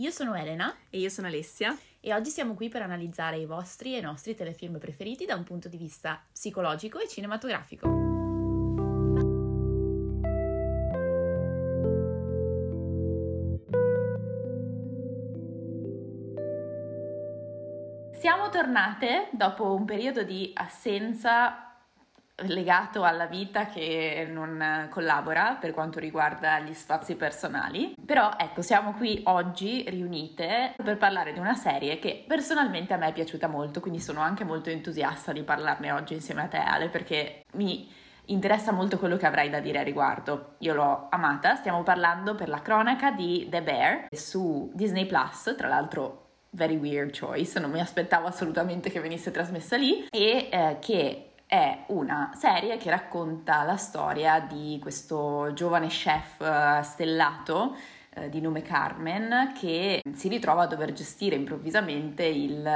Io sono Elena. E io sono Alessia. E oggi siamo qui per analizzare i vostri e i nostri telefilm preferiti da un punto di vista psicologico e cinematografico. Siamo tornate dopo un periodo di assenza legato alla vita che non collabora per quanto riguarda gli spazi personali, però ecco, siamo qui oggi riunite per parlare di una serie che personalmente a me è piaciuta molto, quindi sono anche molto entusiasta di parlarne oggi insieme a te, Ale, perché mi interessa molto quello che avrai da dire a riguardo. Io l'ho amata. Stiamo parlando, per la cronaca, di The Bear su Disney+, tra l'altro very weird choice, non mi aspettavo assolutamente che venisse trasmessa lì, e che è una serie che racconta la storia di questo giovane chef stellato di nome Carmen, che si ritrova a dover gestire improvvisamente il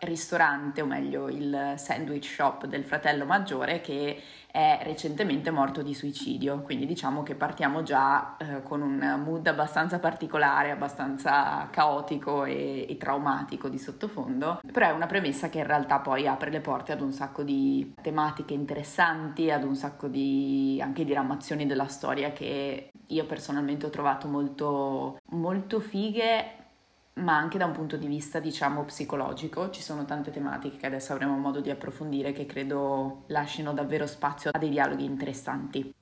ristorante, o meglio il sandwich shop del fratello maggiore, che è recentemente morto di suicidio. Quindi diciamo che partiamo già con un mood abbastanza particolare, abbastanza caotico e traumatico di sottofondo, però è una premessa che in realtà poi apre le porte ad un sacco di tematiche interessanti, ad un sacco di anche diramazioni della storia che io personalmente ho trovato molto, molto fighe, ma anche da un punto di vista, diciamo, psicologico. Ci sono tante tematiche che adesso avremo modo di approfondire, che credo lasciano davvero spazio a dei dialoghi interessanti.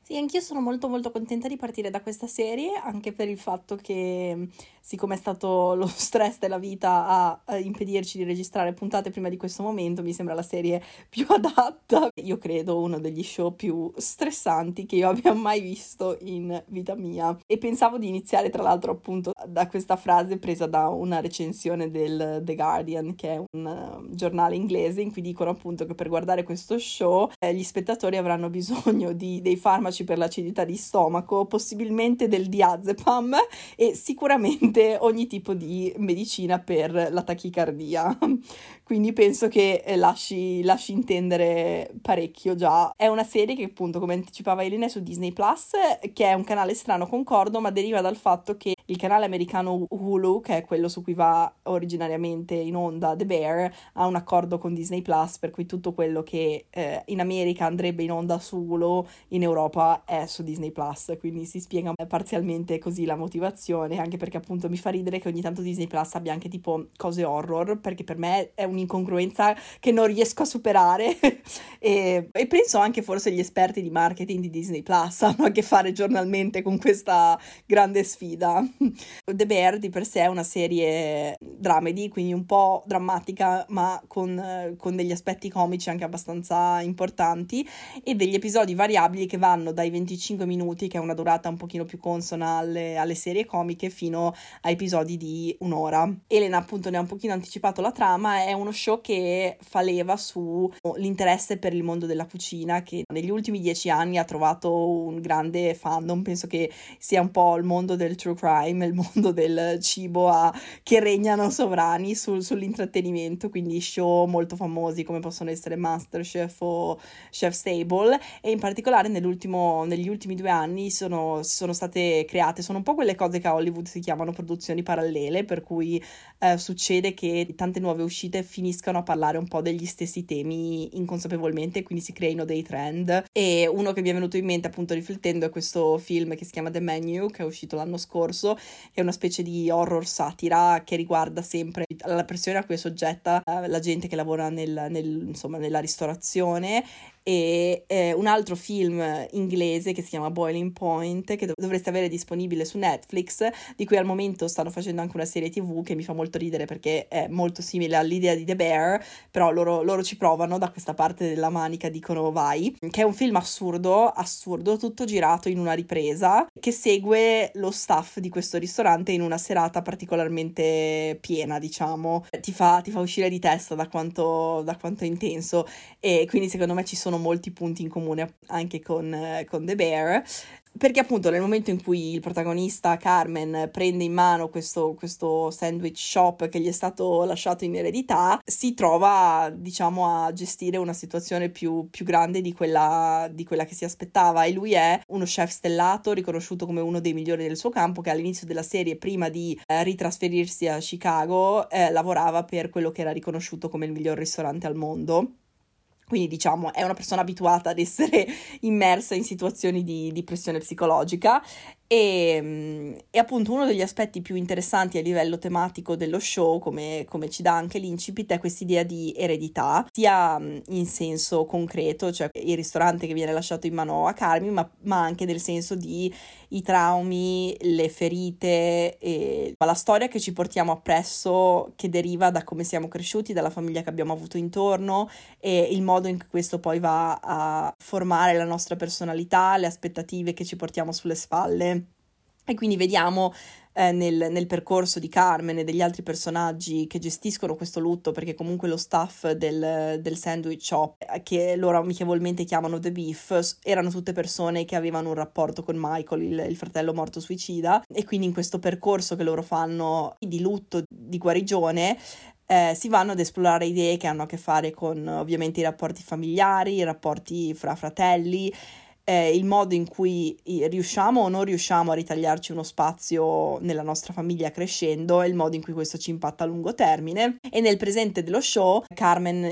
Sì, anch'io sono molto molto contenta di partire da questa serie, anche per il fatto che, siccome è stato lo stress della vita a impedirci di registrare puntate prima di questo momento, mi sembra la serie più adatta. Io credo uno degli show più stressanti che io abbia mai visto in vita mia, e pensavo di iniziare, tra l'altro, appunto da questa frase presa da una recensione del The Guardian, che è un giornale inglese, in cui dicono appunto che per guardare questo show gli spettatori avranno bisogno di dei farmaci per l'acidità di stomaco, possibilmente del diazepam e sicuramente ogni tipo di medicina per la tachicardia. Quindi penso che lasci intendere parecchio già. È una serie che, appunto, come anticipava Elena, è su Disney+, che è un canale strano, concordo, ma deriva dal fatto che il canale americano Hulu, che è quello su cui va originariamente in onda The Bear, ha un accordo con Disney+, per cui tutto quello che in America andrebbe in onda su Hulu, in Europa è su Disney+, quindi si spiega parzialmente così la motivazione, anche perché appunto mi fa ridere che ogni tanto Disney+ abbia anche tipo cose horror, perché per me è un'incongruenza che non riesco a superare e penso anche forse gli esperti di marketing di Disney+ hanno a che fare giornalmente con questa grande sfida. The Bear di per sé è una serie dramedy, quindi un po' drammatica, ma con degli aspetti comici anche abbastanza importanti, e degli episodi variabili che vanno dai 25 minuti, che è una durata un pochino più consona alle serie comiche, fino a episodi di un'ora. Elena appunto ne ha un pochino anticipato la trama. È uno show che fa leva sull'interesse per il mondo della cucina, che negli ultimi 10 anni ha trovato un grande fandom. Penso che sia un po' il mondo del true crime, il mondo del cibo che regnano sovrani sull'intrattenimento, quindi show molto famosi come possono essere Masterchef o Chef's Table, e in particolare negli ultimi 2 anni sono state create, sono un po' quelle cose che a Hollywood si chiamano produzioni parallele, per cui succede che tante nuove uscite finiscano a parlare un po' degli stessi temi inconsapevolmente, quindi si creino dei trend. E uno che mi è venuto in mente appunto riflettendo è questo film che si chiama The Menu, che è uscito l'anno scorso, che è una specie di horror satira che riguarda sempre la pressione a cui è soggetta la gente che lavora nella ristorazione. E un altro film inglese che si chiama Boiling Point, che dovreste avere disponibile su Netflix, di cui al momento stanno facendo anche una serie TV, che mi fa molto ridere perché è molto simile all'idea di The Bear, però loro ci provano, da questa parte della manica dicono vai, che è un film assurdo, tutto girato in una ripresa, che segue lo staff di questo ristorante in una serata particolarmente piena, diciamo. Ti fa uscire di testa da quanto è intenso, e quindi secondo me ci sono molti punti in comune anche con The Bear. Perché appunto nel momento in cui il protagonista Carmen prende in mano questo sandwich shop che gli è stato lasciato in eredità, si trova, diciamo, a gestire una situazione più grande di quella che si aspettava, e lui è uno chef stellato, riconosciuto come uno dei migliori del suo campo, che all'inizio della serie, prima di ritrasferirsi a Chicago, lavorava per quello che era riconosciuto come il miglior ristorante al mondo. Quindi, diciamo, è una persona abituata ad essere immersa in situazioni di pressione psicologica. E appunto uno degli aspetti più interessanti a livello tematico dello show, come ci dà anche l'incipit, è quest'idea di eredità, sia in senso concreto, cioè il ristorante che viene lasciato in mano a Carmen, ma anche nel senso di i traumi, le ferite, ma la storia che ci portiamo appresso, che deriva da come siamo cresciuti, dalla famiglia che abbiamo avuto intorno, e il modo in cui questo poi va a formare la nostra personalità, le aspettative che ci portiamo sulle spalle. E quindi vediamo nel percorso di Carmen e degli altri personaggi che gestiscono questo lutto, perché comunque lo staff del sandwich shop, che loro amichevolmente chiamano The Beef, erano tutte persone che avevano un rapporto con Michael, il fratello morto suicida, e quindi in questo percorso che loro fanno di lutto, di guarigione, si vanno ad esplorare idee che hanno a che fare con ovviamente i rapporti familiari, i rapporti fra fratelli, il modo in cui riusciamo o non riusciamo a ritagliarci uno spazio nella nostra famiglia crescendo, e il modo in cui questo ci impatta a lungo termine. E nel presente dello show Carmen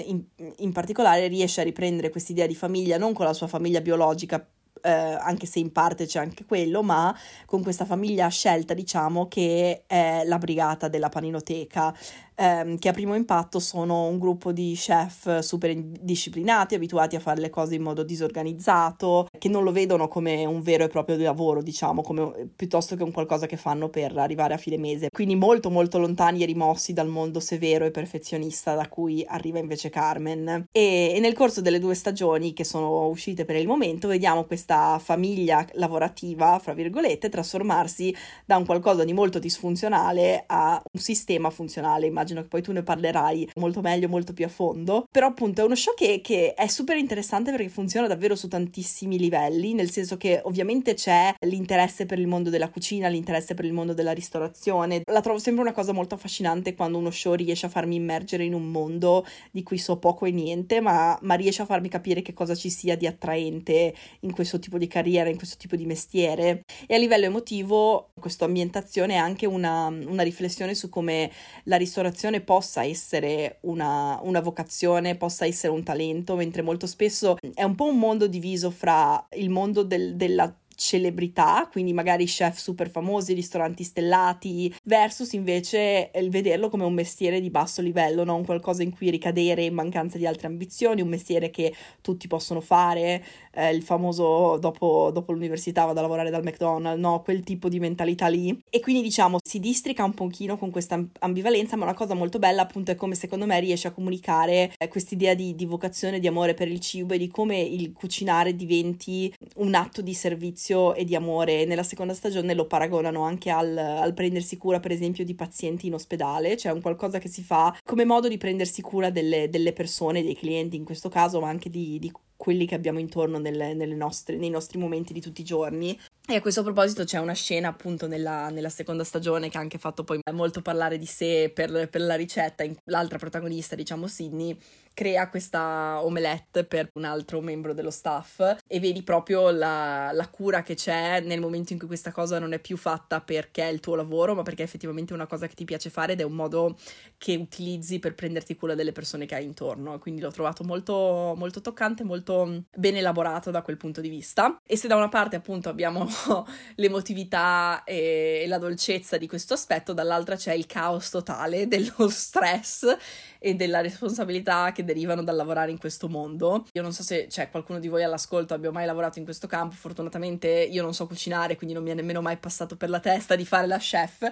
in particolare riesce a riprendere quest'idea di famiglia, non con la sua famiglia biologica, anche se in parte c'è anche quello, ma con questa famiglia scelta, diciamo, che è la brigata della paninoteca, che a primo impatto sono un gruppo di chef super disciplinati, abituati a fare le cose in modo disorganizzato, che non lo vedono come un vero e proprio lavoro, diciamo, piuttosto che un qualcosa che fanno per arrivare a fine mese, quindi molto molto lontani e rimossi dal mondo severo e perfezionista da cui arriva invece Carmen. E nel corso delle 2 stagioni che sono uscite per il momento, vediamo questa famiglia lavorativa, fra virgolette, trasformarsi da un qualcosa di molto disfunzionale a un sistema funzionale. Immagino che poi tu ne parlerai molto meglio, molto più a fondo, però appunto è uno show che è super interessante, perché funziona davvero su tantissimi livelli, nel senso che ovviamente c'è l'interesse per il mondo della cucina, l'interesse per il mondo della ristorazione. La trovo sempre una cosa molto affascinante quando uno show riesce a farmi immergere in un mondo di cui so poco e niente, ma riesce a farmi capire che cosa ci sia di attraente in questo tipo di carriera, in questo tipo di mestiere. E a livello emotivo questa ambientazione è anche una riflessione su come la ristorazione possa essere una vocazione, possa essere un talento, mentre molto spesso è un po' un mondo diviso fra il mondo della celebrità, quindi magari chef super famosi, ristoranti stellati, versus invece il vederlo come un mestiere di basso livello, no? Un qualcosa in cui ricadere in mancanza di altre ambizioni, un mestiere che tutti possono fare, il famoso dopo l'università vado a lavorare dal McDonald's, no? Quel tipo di mentalità lì. E quindi, diciamo, si districa un pochino con questa ambivalenza, ma una cosa molto bella appunto è come secondo me riesce a comunicare quest'idea di vocazione, di amore per il cibo, e di come il cucinare diventi un atto di servizio e di amore. Nella seconda stagione lo paragonano anche al prendersi cura, per esempio, di pazienti in ospedale, cioè un qualcosa che si fa come modo di prendersi cura delle persone, dei clienti in questo caso, ma anche di quelli che abbiamo intorno nei nostri momenti di tutti i giorni. E a questo proposito c'è una scena appunto nella seconda stagione che ha anche fatto poi molto parlare di sé per la ricetta. L'altra protagonista, diciamo Sydney, crea questa omelette per un altro membro dello staff, e vedi proprio la cura che c'è nel momento in cui questa cosa non è più fatta perché è il tuo lavoro, ma perché è effettivamente una cosa che ti piace fare ed è un modo che utilizzi per prenderti cura delle persone che hai intorno. Quindi l'ho trovato molto, molto toccante, molto ben elaborato da quel punto di vista. E se da una parte appunto abbiamo l'emotività e la dolcezza di questo aspetto, dall'altra c'è il caos totale dello stress e della responsabilità che derivano dal lavorare in questo mondo. Io non so se c'è qualcuno di voi all'ascolto abbia mai lavorato in questo campo. Fortunatamente io non so cucinare, quindi non mi è nemmeno mai passato per la testa di fare la chef,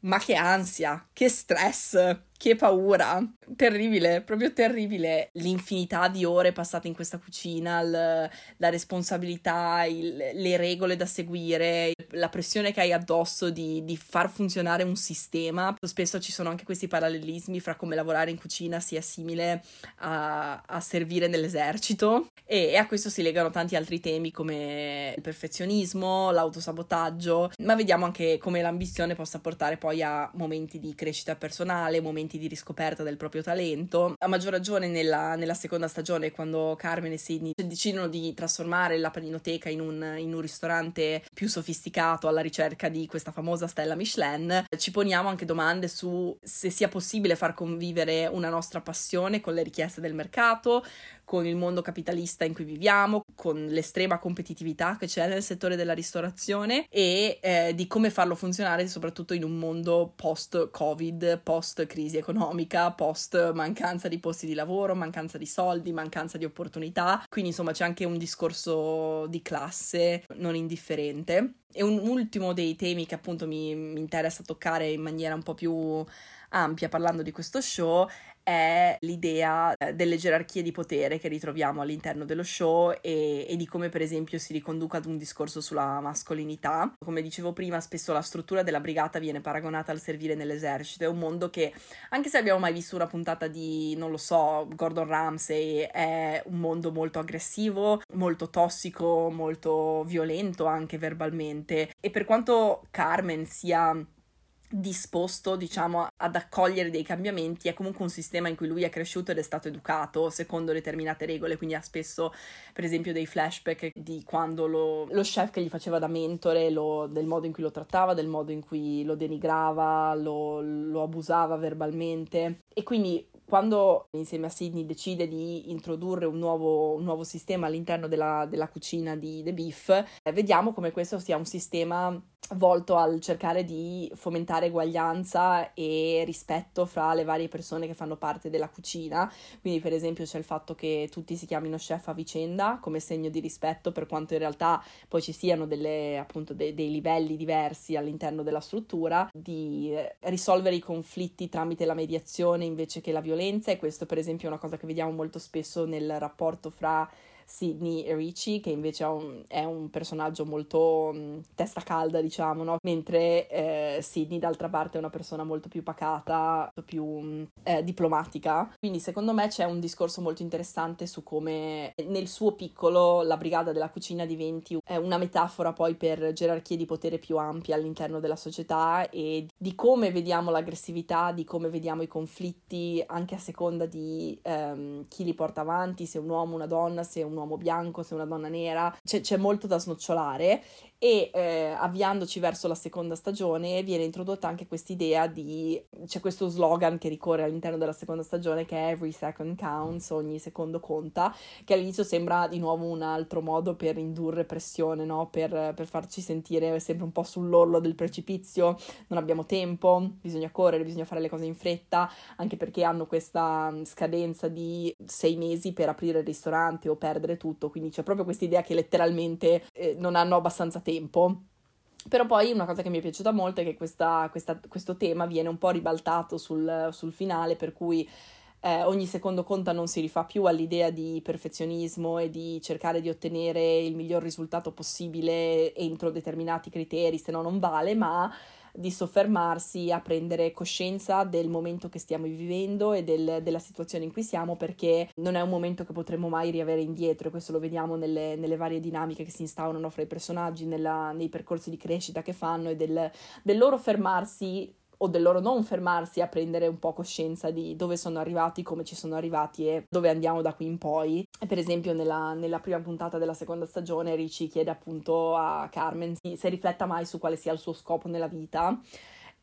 ma che ansia, che stress, Che paura, terribile, proprio terribile l'infinità di ore passate in questa cucina, la responsabilità, le regole da seguire, la pressione che hai addosso di far funzionare un sistema. Spesso ci sono anche questi parallelismi fra come lavorare in cucina sia simile a servire nell'esercito, e a questo si legano tanti altri temi come il perfezionismo, l'autosabotaggio, ma vediamo anche come l'ambizione possa portare poi a momenti di crescita personale, momenti di riscoperta del proprio talento, a maggior ragione nella seconda stagione, quando Carmen e Sydney decidono di trasformare la paninoteca in un ristorante più sofisticato alla ricerca di questa famosa stella Michelin. Ci poniamo anche domande su se sia possibile far convivere una nostra passione con le richieste del mercato, con il mondo capitalista in cui viviamo, con l'estrema competitività che c'è nel settore della ristorazione, e di come farlo funzionare soprattutto in un mondo post-Covid, post-crisi economica, post-mancanza di posti di lavoro, mancanza di soldi, mancanza di opportunità. Quindi insomma c'è anche un discorso di classe non indifferente. E un ultimo dei temi che appunto mi interessa toccare in maniera un po' più ampia parlando di questo show è l'idea delle gerarchie di potere che ritroviamo all'interno dello show e di come per esempio si riconduca ad un discorso sulla mascolinità. Come dicevo prima, spesso la struttura della brigata viene paragonata al servire nell'esercito. È un mondo che, anche se abbiamo mai visto una puntata di, non lo so, Gordon Ramsay, è un mondo molto aggressivo, molto tossico, molto violento anche verbalmente, e per quanto Carmen sia disposto, diciamo, ad accogliere dei cambiamenti, è comunque un sistema in cui lui è cresciuto ed è stato educato secondo determinate regole. Quindi ha spesso per esempio dei flashback di quando lo chef che gli faceva da mentore, del modo in cui lo trattava, del modo in cui lo denigrava, lo abusava verbalmente. E quindi quando insieme a Sydney decide di introdurre un nuovo sistema all'interno della cucina di The Beef, vediamo come questo sia un sistema volto al cercare di fomentare eguaglianza e rispetto fra le varie persone che fanno parte della cucina. Quindi per esempio c'è il fatto che tutti si chiamino chef a vicenda come segno di rispetto, per quanto in realtà poi ci siano dei livelli diversi all'interno della struttura, di risolvere i conflitti tramite la mediazione invece che la violenza. E questo per esempio è una cosa che vediamo molto spesso nel rapporto fra Sydney e Richie, che invece è un personaggio molto testa calda, diciamo, no? Mentre Sydney d'altra parte è una persona molto più pacata, più diplomatica. Quindi secondo me c'è un discorso molto interessante su come nel suo piccolo la brigata della cucina diventi una metafora poi per gerarchie di potere più ampie all'interno della società, e di come vediamo l'aggressività, di come vediamo i conflitti anche a seconda di chi li porta avanti, se un uomo, una donna, se un uomo bianco, se una donna nera. C'è molto da snocciolare, e avviandoci verso la seconda stagione viene introdotta anche quest'idea c'è questo slogan che ricorre all'interno della seconda stagione, che è "Every second counts", ogni secondo conta, che all'inizio sembra di nuovo un altro modo per indurre pressione, no? per farci sentire sempre un po' sull'orlo del precipizio, non abbiamo tempo, bisogna correre, bisogna fare le cose in fretta, anche perché hanno questa scadenza di 6 mesi per aprire il ristorante o perdere tutto. Quindi c'è proprio questa idea che letteralmente non hanno abbastanza tempo. Però poi una cosa che mi è piaciuta molto è che questo tema viene un po' ribaltato sul finale, per cui ogni secondo conta non si rifà più all'idea di perfezionismo e di cercare di ottenere il miglior risultato possibile entro determinati criteri, se no non vale, ma di soffermarsi a prendere coscienza del momento che stiamo vivendo e della situazione in cui siamo, perché non è un momento che potremo mai riavere indietro, e questo lo vediamo nelle varie dinamiche che si instaurano fra i personaggi, nei percorsi di crescita che fanno, e del loro fermarsi o del loro non fermarsi a prendere un po' coscienza di dove sono arrivati, come ci sono arrivati e dove andiamo da qui in poi. Per esempio nella prima puntata della seconda stagione Richie chiede appunto a Carmen se rifletta mai su quale sia il suo scopo nella vita,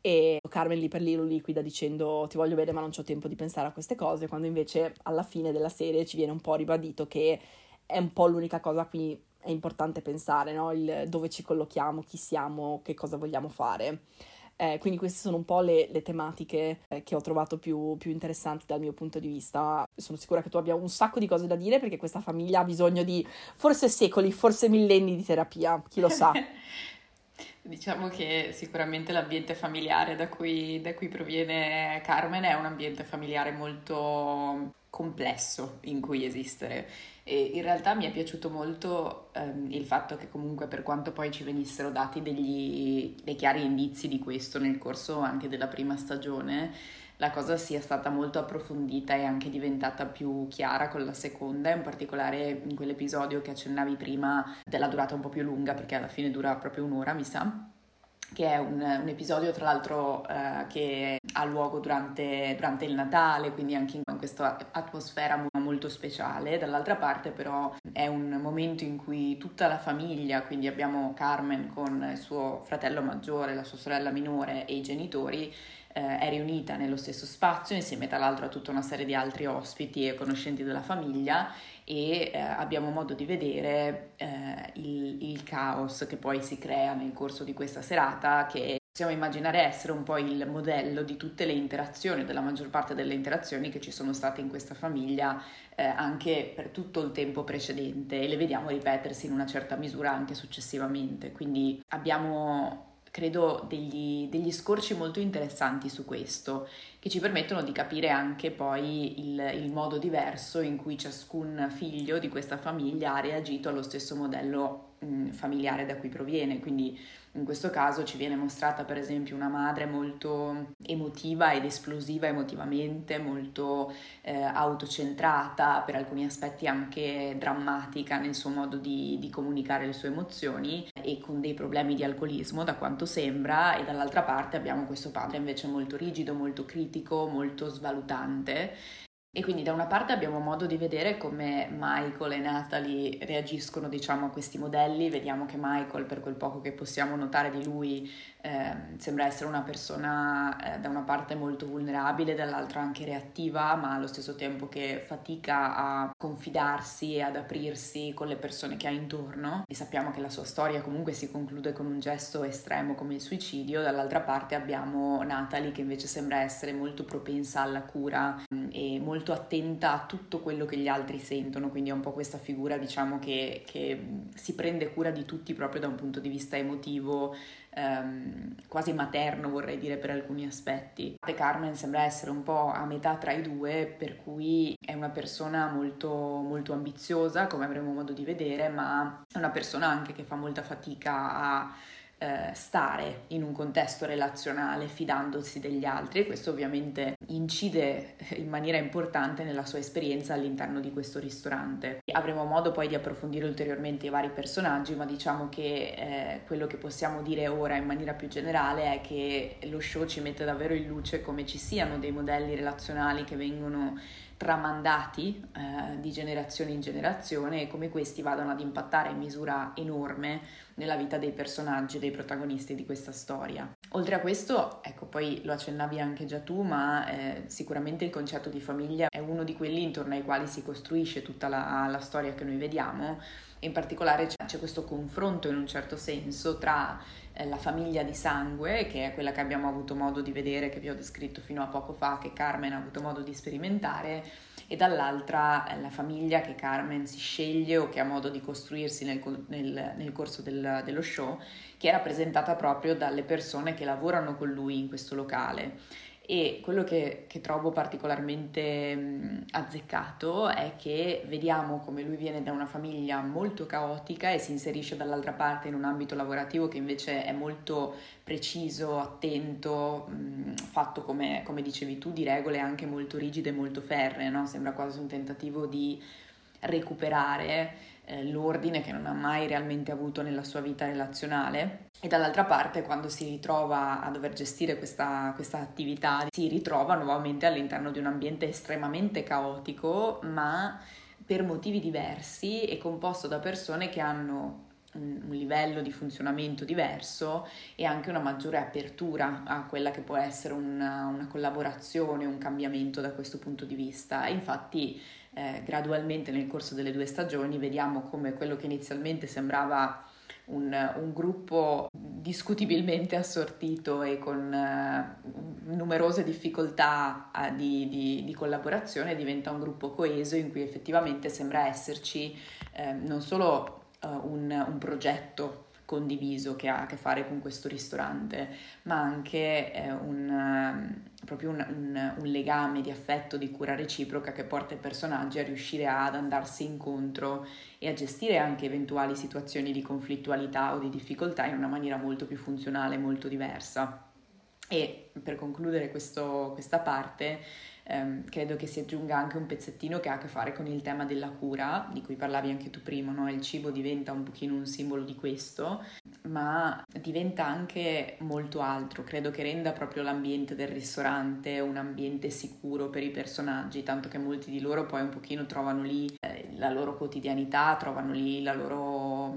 e Carmen lì per lì lo liquida dicendo "ti voglio bene ma non c'ho tempo di pensare a queste cose", quando invece alla fine della serie ci viene un po' ribadito che è un po' l'unica cosa a cui è importante pensare, no? Il dove ci collochiamo, chi siamo, che cosa vogliamo fare. Quindi queste sono un po' le tematiche che ho trovato più interessanti dal mio punto di vista. Sono sicura che tu abbia un sacco di cose da dire, perché questa famiglia ha bisogno di forse secoli, forse millenni di terapia, chi lo sa. Diciamo che sicuramente l'ambiente familiare da cui proviene Carmen è un ambiente familiare molto complesso in cui esistere, e in realtà mi è piaciuto molto il fatto che comunque, per quanto poi ci venissero dati dei chiari indizi di questo nel corso anche della prima stagione, la cosa sia stata molto approfondita e anche diventata più chiara con la seconda, in particolare in quell'episodio che accennavi prima, della durata un po' più lunga, perché alla fine dura proprio un'ora mi sa, che è un episodio tra l'altro che ha luogo durante il Natale, quindi anche in questa atmosfera molto speciale. Dall'altra parte però è un momento in cui tutta la famiglia, quindi abbiamo Carmen con il suo fratello maggiore, la sua sorella minore e i genitori, è riunita nello stesso spazio insieme tra l'altro a tutta una serie di altri ospiti e conoscenti della famiglia, e abbiamo modo di vedere il caos che poi si crea nel corso di questa serata, che possiamo immaginare essere un po' il modello di tutte le interazioni, della maggior parte delle interazioni che ci sono state in questa famiglia anche per tutto il tempo precedente, e le vediamo ripetersi in una certa misura anche successivamente. Quindi abbiamo, credo, degli scorci molto interessanti su questo, che ci permettono di capire anche poi il modo diverso in cui ciascun figlio di questa famiglia ha reagito allo stesso modello familiare da cui proviene. Quindi in questo caso ci viene mostrata per esempio una madre molto emotiva ed esplosiva emotivamente, molto autocentrata, per alcuni aspetti anche drammatica nel suo modo di comunicare le sue emozioni, e con dei problemi di alcolismo da quanto sembra, e dall'altra parte abbiamo questo padre invece molto rigido, molto critico, molto svalutante. E quindi da una parte abbiamo modo di vedere come Michael e Natalie reagiscono, diciamo, a questi modelli. Vediamo che Michael, per quel poco che possiamo notare di lui, sembra essere una persona da una parte molto vulnerabile, dall'altra anche reattiva, ma allo stesso tempo che fatica a confidarsi e ad aprirsi con le persone che ha intorno, e sappiamo che la sua storia comunque si conclude con un gesto estremo come il suicidio. Dall'altra parte abbiamo Natalie che invece sembra essere molto propensa alla cura e molto attenta a tutto quello che gli altri sentono, quindi è un po' questa figura, diciamo, che si prende cura di tutti proprio da un punto di vista emotivo, quasi materno vorrei dire per alcuni aspetti. Carmen sembra essere un po' a metà tra i due, per cui è una persona molto, molto ambiziosa, come avremo modo di vedere, ma è una persona anche che fa molta fatica a stare in un contesto relazionale fidandosi degli altri, e questo ovviamente incide in maniera importante nella sua esperienza all'interno di questo ristorante. Avremo modo poi di approfondire ulteriormente i vari personaggi, ma diciamo che quello che possiamo dire ora in maniera più generale è che lo show ci mette davvero in luce come ci siano dei modelli relazionali che vengono tramandati di generazione in generazione, e come questi vadano ad impattare in misura enorme nella vita dei personaggi, dei protagonisti di questa storia. Oltre a questo, ecco, poi lo accennavi anche già tu, ma sicuramente il concetto di famiglia è uno di quelli intorno ai quali si costruisce tutta la storia che noi vediamo. In particolare c'è questo confronto in un certo senso tra la famiglia di sangue, che è quella che abbiamo avuto modo di vedere, che vi ho descritto fino a poco fa, che Carmen ha avuto modo di sperimentare, e dall'altra la famiglia che Carmen si sceglie o che ha modo di costruirsi nel corso dello show, che è rappresentata proprio dalle persone che lavorano con lui in questo locale. E quello che trovo particolarmente azzeccato è che vediamo come lui viene da una famiglia molto caotica e si inserisce dall'altra parte in un ambito lavorativo che invece è molto preciso, attento, fatto come dicevi tu di regole anche molto rigide e molto ferree, no? Sembra quasi un tentativo di recuperare l'ordine che non ha mai realmente avuto nella sua vita relazionale, e dall'altra parte quando si ritrova a dover gestire questa attività si ritrova nuovamente all'interno di un ambiente estremamente caotico, ma per motivi diversi e composto da persone che hanno un livello di funzionamento diverso e anche una maggiore apertura a quella che può essere una collaborazione, un cambiamento da questo punto di vista. E infatti gradualmente nel corso delle due stagioni vediamo come quello che inizialmente sembrava un gruppo discutibilmente assortito e con numerose difficoltà di collaborazione diventa un gruppo coeso, in cui effettivamente sembra esserci non solo un progetto condiviso che ha a che fare con questo ristorante, ma anche un legame di affetto, di cura reciproca che porta i personaggi a riuscire ad andarsi incontro e a gestire anche eventuali situazioni di conflittualità o di difficoltà in una maniera molto più funzionale, molto diversa. E per concludere questa parte, credo che si aggiunga anche un pezzettino che ha a che fare con il tema della cura, di cui parlavi anche tu prima, no? Il cibo diventa un pochino un simbolo di questo, ma diventa anche molto altro. Credo che renda proprio l'ambiente del ristorante un ambiente sicuro per i personaggi, tanto che molti di loro poi un pochino trovano lì la loro quotidianità, trovano lì la loro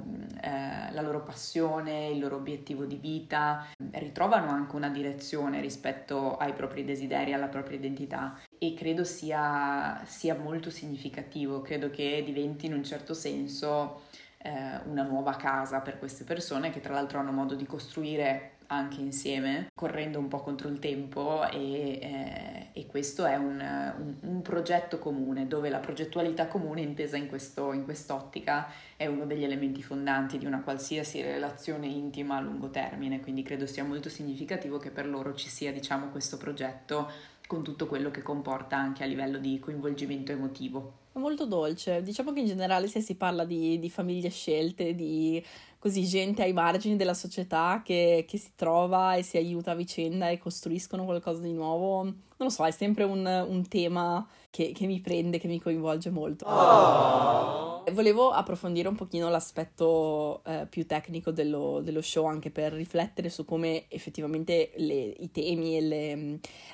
passione, il loro obiettivo di vita, ritrovano anche una direzione rispetto ai propri desideri, alla propria identità, e credo sia molto significativo. Credo che diventi in un certo senso una nuova casa per queste persone, che tra l'altro hanno modo di costruire anche insieme, correndo un po' contro il tempo, e questo è un progetto comune, dove la progettualità comune, intesa in quest'ottica, è uno degli elementi fondanti di una qualsiasi relazione intima a lungo termine. Quindi credo sia molto significativo che per loro ci sia, diciamo, questo progetto, con tutto quello che comporta anche a livello di coinvolgimento emotivo. Molto dolce. Diciamo che in generale, se si parla di famiglie scelte, di così gente ai margini della società che si trova e si aiuta a vicenda e costruiscono qualcosa di nuovo, non lo so, è sempre un tema che mi prende, che mi coinvolge molto. Oh. Volevo approfondire un pochino l'aspetto più tecnico dello show, anche per riflettere su come effettivamente i temi e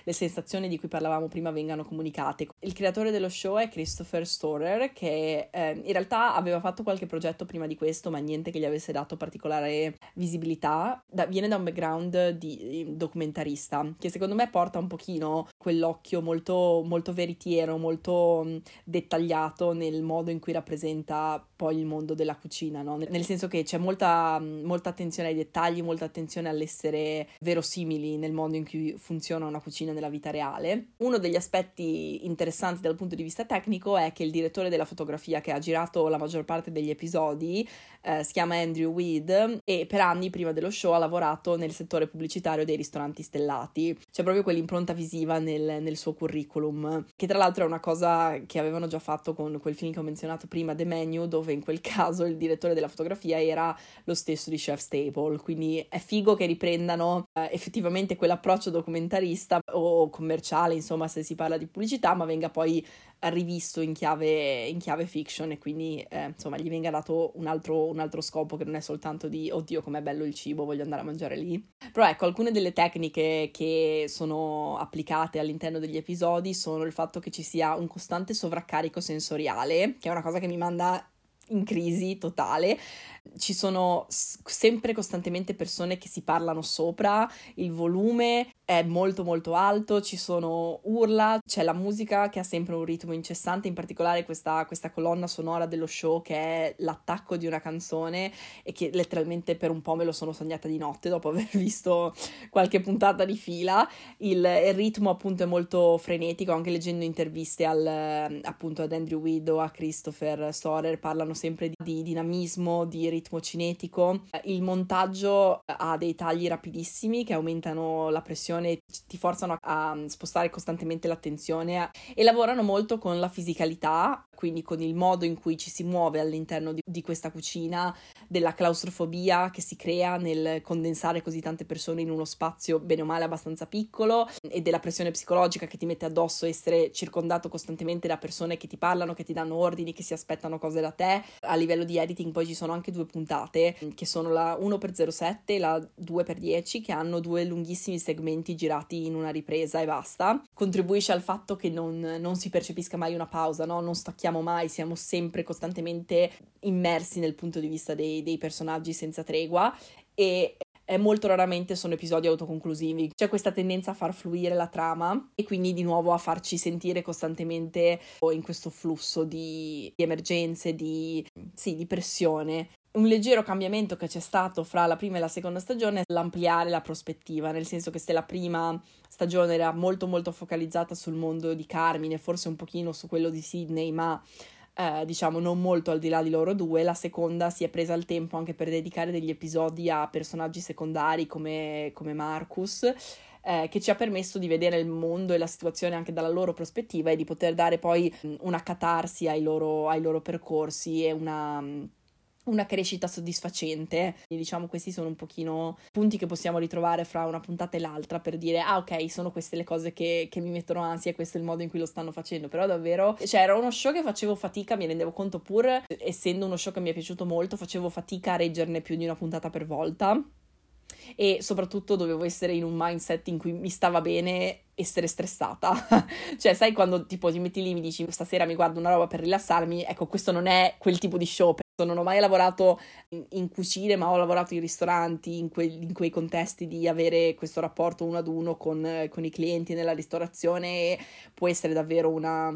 le sensazioni di cui parlavamo prima vengano comunicate. Il creatore dello show è Christopher Storer, che in realtà aveva fatto qualche progetto prima di questo, ma niente che gli avesse dato particolare visibilità. Viene da un background di documentarista, che secondo me porta un pochino quell'occhio molto, molto veritiero, molto dettagliato nel modo in cui rappresenta poi il mondo della cucina, no? Nel senso che c'è molta attenzione ai dettagli, molta attenzione all'essere verosimili nel modo in cui funziona una cucina nella vita reale. Uno degli aspetti interessanti dal punto di vista tecnico è che il direttore della fotografia, che ha girato la maggior parte degli episodi, si chiama Andrew Wehde, e per anni prima dello show ha lavorato nel settore pubblicitario dei ristoranti stellati. C'è proprio quell'impronta visiva nel suo curriculum, che tra l'altro è una cosa che avevano già fatto con quel film che ho menzionato prima, The Menu, dove in quel caso il direttore della fotografia era lo stesso di Chef's Table. Quindi è figo che riprendano effettivamente quell'approccio documentarista o commerciale, insomma, se si parla di pubblicità, ma venga poi rivisto in chiave fiction, e quindi insomma gli venga dato un altro scopo, che non è soltanto di oddio com'è bello il cibo, voglio andare a mangiare lì. Però ecco, alcune delle tecniche che sono applicate all'interno degli episodi sono il fatto che ci sia un costante sovraccarico sensoriale, che è una cosa che mi manda in crisi totale. Ci sono sempre costantemente persone che si parlano sopra, il volume è molto molto alto, ci sono urla, c'è la musica che ha sempre un ritmo incessante, in particolare questa colonna sonora dello show, che è l'attacco di una canzone, e che letteralmente per un po' me lo sono sognata di notte dopo aver visto qualche puntata di fila. Il ritmo appunto è molto frenetico. Anche leggendo interviste appunto ad Andrew Wehde o a Christopher Storer, parlano sempre di dinamismo, di ritmo cinetico. Il montaggio ha dei tagli rapidissimi che aumentano la pressione, ti forzano a spostare costantemente l'attenzione, e lavorano molto con la fisicalità, quindi con il modo in cui ci si muove all'interno di questa cucina, della claustrofobia che si crea nel condensare così tante persone in uno spazio bene o male abbastanza piccolo, e della pressione psicologica che ti mette addosso essere circondato costantemente da persone che ti parlano, che ti danno ordini, che si aspettano cose da te. A livello di editing poi ci sono anche due puntate, che sono la 1x07 e la 2x10, che hanno due lunghissimi segmenti girati in una ripresa e basta. Contribuisce al fatto che non si percepisca mai una pausa, no? Non stacchiamo mai, siamo sempre costantemente immersi nel punto di vista dei personaggi senza tregua, e molto raramente sono episodi autoconclusivi. C'è questa tendenza a far fluire la trama, e quindi di nuovo a farci sentire costantemente in questo flusso di emergenze, di pressione. Un leggero cambiamento che c'è stato fra la prima e la seconda stagione è l'ampliare la prospettiva, nel senso che se la prima stagione era molto molto focalizzata sul mondo di Carmine, forse un pochino su quello di Sydney, ma diciamo non molto al di là di loro due. La seconda si è presa il tempo anche per dedicare degli episodi a personaggi secondari come Marcus, che ci ha permesso di vedere il mondo e la situazione anche dalla loro prospettiva e di poter dare poi una catarsi ai loro percorsi e una crescita soddisfacente. Quindi, diciamo, questi sono un pochino punti che possiamo ritrovare fra una puntata e l'altra per dire ah ok, sono queste le cose che mi mettono ansia e questo è il modo in cui lo stanno facendo. Però davvero, cioè, era uno show che facevo fatica, mi rendevo conto, pur essendo uno show che mi è piaciuto molto, facevo fatica a reggerne più di una puntata per volta e soprattutto dovevo essere in un mindset in cui mi stava bene essere stressata. Cioè, sai quando tipo ti metti lì e mi dici stasera mi guardo una roba per rilassarmi? Ecco, questo non è quel tipo di show. Non ho mai lavorato in cucine, ma ho lavorato in ristoranti, in quei contesti di avere questo rapporto uno ad uno con i clienti nella ristorazione, e può essere davvero una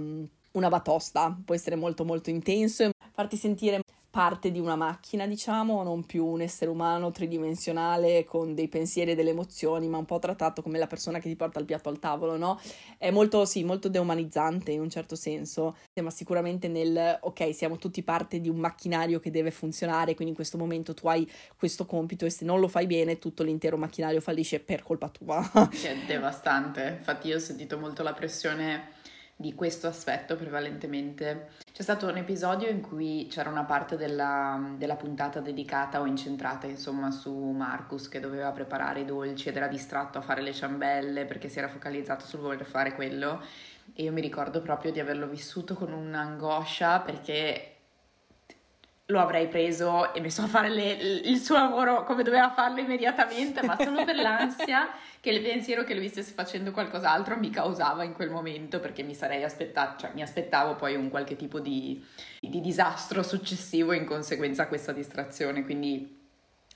batosta, può essere molto molto intenso e farti sentire parte di una macchina, diciamo, non più un essere umano tridimensionale con dei pensieri e delle emozioni, ma un po' trattato come la persona che ti porta il piatto al tavolo, no? È molto, sì, molto deumanizzante in un certo senso, ma sicuramente nel, ok, siamo tutti parte di un macchinario che deve funzionare, quindi in questo momento tu hai questo compito e se non lo fai bene tutto l'intero macchinario fallisce per colpa tua. Sì, è devastante. Infatti io ho sentito molto la pressione di questo aspetto prevalentemente. C'è stato un episodio in cui c'era una parte della puntata dedicata o incentrata insomma su Marcus, che doveva preparare i dolci ed era distratto a fare le ciambelle perché si era focalizzato sul voler fare quello, e io mi ricordo proprio di averlo vissuto con un'angoscia perché lo avrei preso e messo a fare il suo lavoro come doveva farlo immediatamente, ma solo per l'ansia che il pensiero che lui stesse facendo qualcos'altro mi causava in quel momento, perché mi aspettavo poi un qualche tipo di disastro successivo in conseguenza a questa distrazione, quindi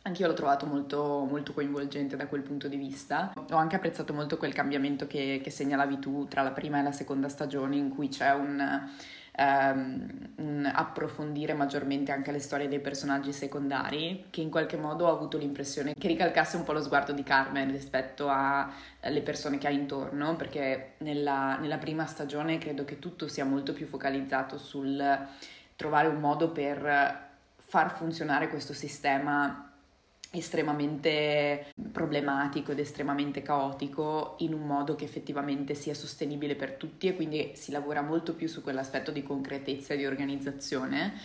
anch'io l'ho trovato molto, molto coinvolgente da quel punto di vista. Ho anche apprezzato molto quel cambiamento che segnalavi tu tra la prima e la seconda stagione, in cui c'è un approfondire maggiormente anche le storie dei personaggi secondari, che in qualche modo ho avuto l'impressione che ricalcasse un po' lo sguardo di Carmen rispetto alle persone che ha intorno, perché nella prima stagione credo che tutto sia molto più focalizzato sul trovare un modo per far funzionare questo sistema estremamente problematico ed estremamente caotico in un modo che effettivamente sia sostenibile per tutti, e quindi si lavora molto più su quell'aspetto di concretezza e di organizzazione,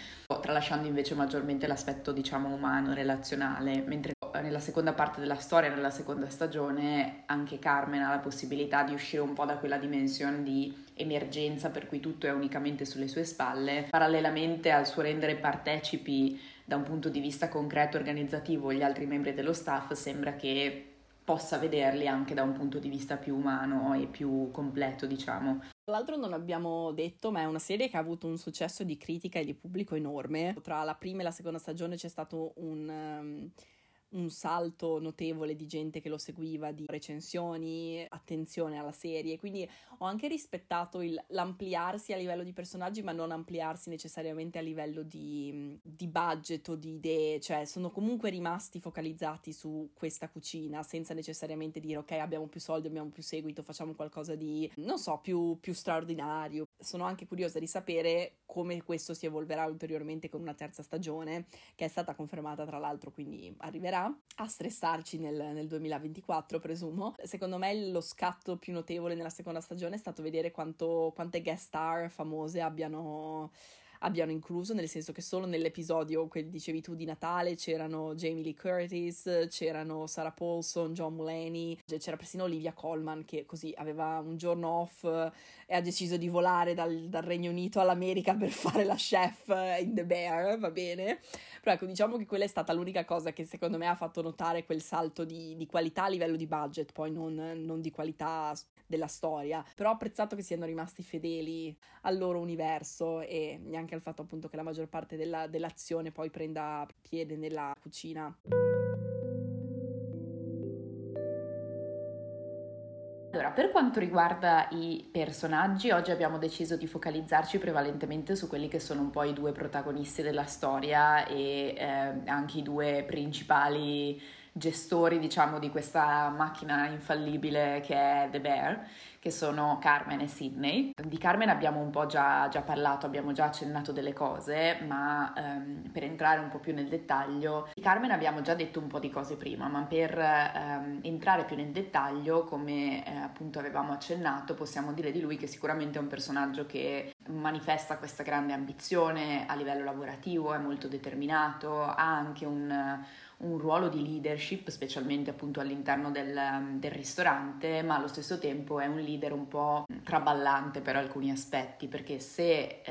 tralasciando invece maggiormente l'aspetto, diciamo, umano, relazionale, mentre nella seconda parte della storia, nella seconda stagione, anche Carmen ha la possibilità di uscire un po' da quella dimensione di emergenza per cui tutto è unicamente sulle sue spalle, parallelamente al suo rendere partecipi da un punto di vista concreto e organizzativo gli altri membri dello staff, sembra che possa vederli anche da un punto di vista più umano e più completo, diciamo. Tra l'altro non abbiamo detto, ma è una serie che ha avuto un successo di critica e di pubblico enorme. Tra la prima e la seconda stagione c'è stato un salto notevole di gente che lo seguiva, di recensioni, attenzione alla serie, quindi ho anche rispettato l'ampliarsi a livello di personaggi, ma non ampliarsi necessariamente a livello di budget o di idee, cioè sono comunque rimasti focalizzati su questa cucina senza necessariamente dire ok, abbiamo più soldi, abbiamo più seguito, facciamo qualcosa di, non so, più straordinario. Sono anche curiosa di sapere come questo si evolverà ulteriormente con una terza stagione, che è stata confermata tra l'altro, quindi arriverà a stressarci nel 2024, presumo. Secondo me lo scatto più notevole nella seconda stagione è stato vedere quante guest star famose abbiano incluso, nel senso che solo nell'episodio che dicevi tu di Natale c'erano Jamie Lee Curtis, c'erano Sarah Paulson, John Mulaney, c'era persino Olivia Colman, che così aveva un giorno off e ha deciso di volare dal Regno Unito all'America per fare la chef in The Bear, va bene? Però ecco, diciamo che quella è stata l'unica cosa che secondo me ha fatto notare quel salto di qualità a livello di budget, poi non di qualità della storia, però ho apprezzato che siano rimasti fedeli al loro universo e neanche al fatto appunto che la maggior parte dell'azione poi prenda piede nella cucina. Allora, per quanto riguarda i personaggi, oggi abbiamo deciso di focalizzarci prevalentemente su quelli che sono un po' i due protagonisti della storia e anche i due principali gestori, diciamo, di questa macchina infallibile che è The Bear, che sono Carmen e Sydney. Di Carmen abbiamo un po' già parlato, abbiamo già accennato delle cose, ma per entrare un po' più nel dettaglio, di Carmen abbiamo già detto un po' di cose prima, ma per entrare più nel dettaglio, come appunto avevamo accennato, possiamo dire di lui che sicuramente è un personaggio che manifesta questa grande ambizione a livello lavorativo, è molto determinato, ha anche un ruolo di leadership, specialmente appunto all'interno del ristorante, ma allo stesso tempo è un leader un po' traballante per alcuni aspetti, perché se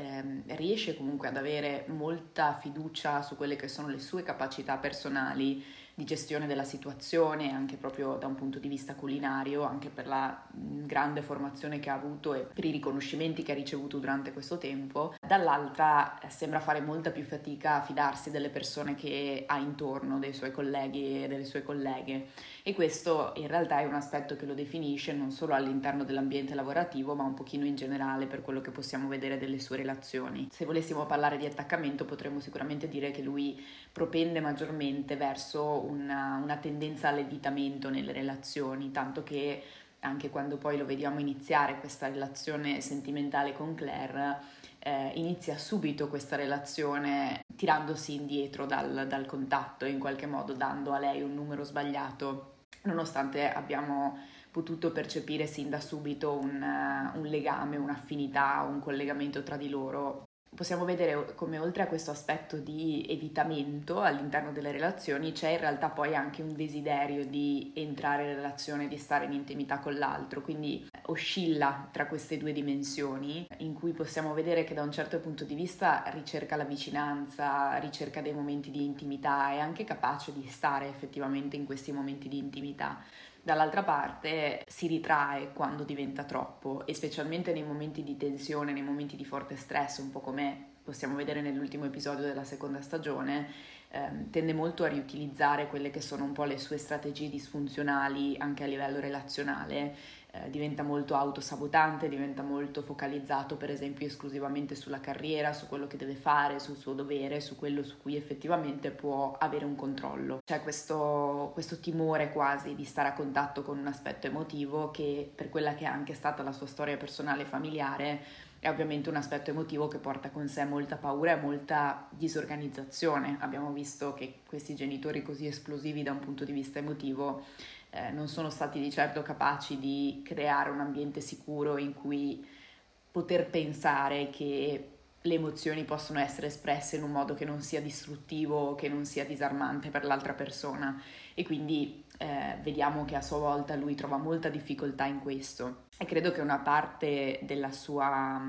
riesce comunque ad avere molta fiducia su quelle che sono le sue capacità personali di gestione della situazione, anche proprio da un punto di vista culinario, anche per la grande formazione che ha avuto e per i riconoscimenti che ha ricevuto durante questo tempo, dall'altra sembra fare molta più fatica a fidarsi delle persone che ha intorno, dei suoi colleghi e delle sue colleghe, e questo in realtà è un aspetto che lo definisce non solo all'interno dell'ambiente lavorativo, ma un pochino in generale per quello che possiamo vedere delle sue relazioni. Se volessimo parlare di attaccamento, potremmo sicuramente dire che lui propende maggiormente verso una tendenza all'evitamento nelle relazioni, tanto che anche quando poi lo vediamo iniziare questa relazione sentimentale con Claire, inizia subito questa relazione tirandosi indietro dal contatto, in qualche modo dando a lei un numero sbagliato, nonostante abbiamo potuto percepire sin da subito un legame, un'affinità, un collegamento tra di loro. Possiamo vedere come, oltre a questo aspetto di evitamento all'interno delle relazioni, c'è in realtà poi anche un desiderio di entrare in relazione, di stare in intimità con l'altro, quindi oscilla tra queste due dimensioni, in cui possiamo vedere che da un certo punto di vista ricerca la vicinanza, ricerca dei momenti di intimità, è anche capace di stare effettivamente in questi momenti di intimità. Dall'altra parte si ritrae quando diventa troppo, e specialmente nei momenti di tensione, nei momenti di forte stress, un po' come possiamo vedere nell'ultimo episodio della seconda stagione, tende molto a riutilizzare quelle che sono un po' le sue strategie disfunzionali anche a livello relazionale, diventa molto autosabotante, diventa molto focalizzato per esempio esclusivamente sulla carriera, su quello che deve fare, sul suo dovere, su quello su cui effettivamente può avere un controllo. C'è questo timore quasi di stare a contatto con un aspetto emotivo che, per quella che è anche stata la sua storia personale e familiare, è ovviamente un aspetto emotivo che porta con sé molta paura e molta disorganizzazione. Abbiamo visto che questi genitori così esplosivi da un punto di vista emotivo non sono stati di certo capaci di creare un ambiente sicuro in cui poter pensare che le emozioni possono essere espresse in un modo che non sia distruttivo, che non sia disarmante per l'altra persona, e quindi vediamo che a sua volta lui trova molta difficoltà in questo, e credo che una parte della sua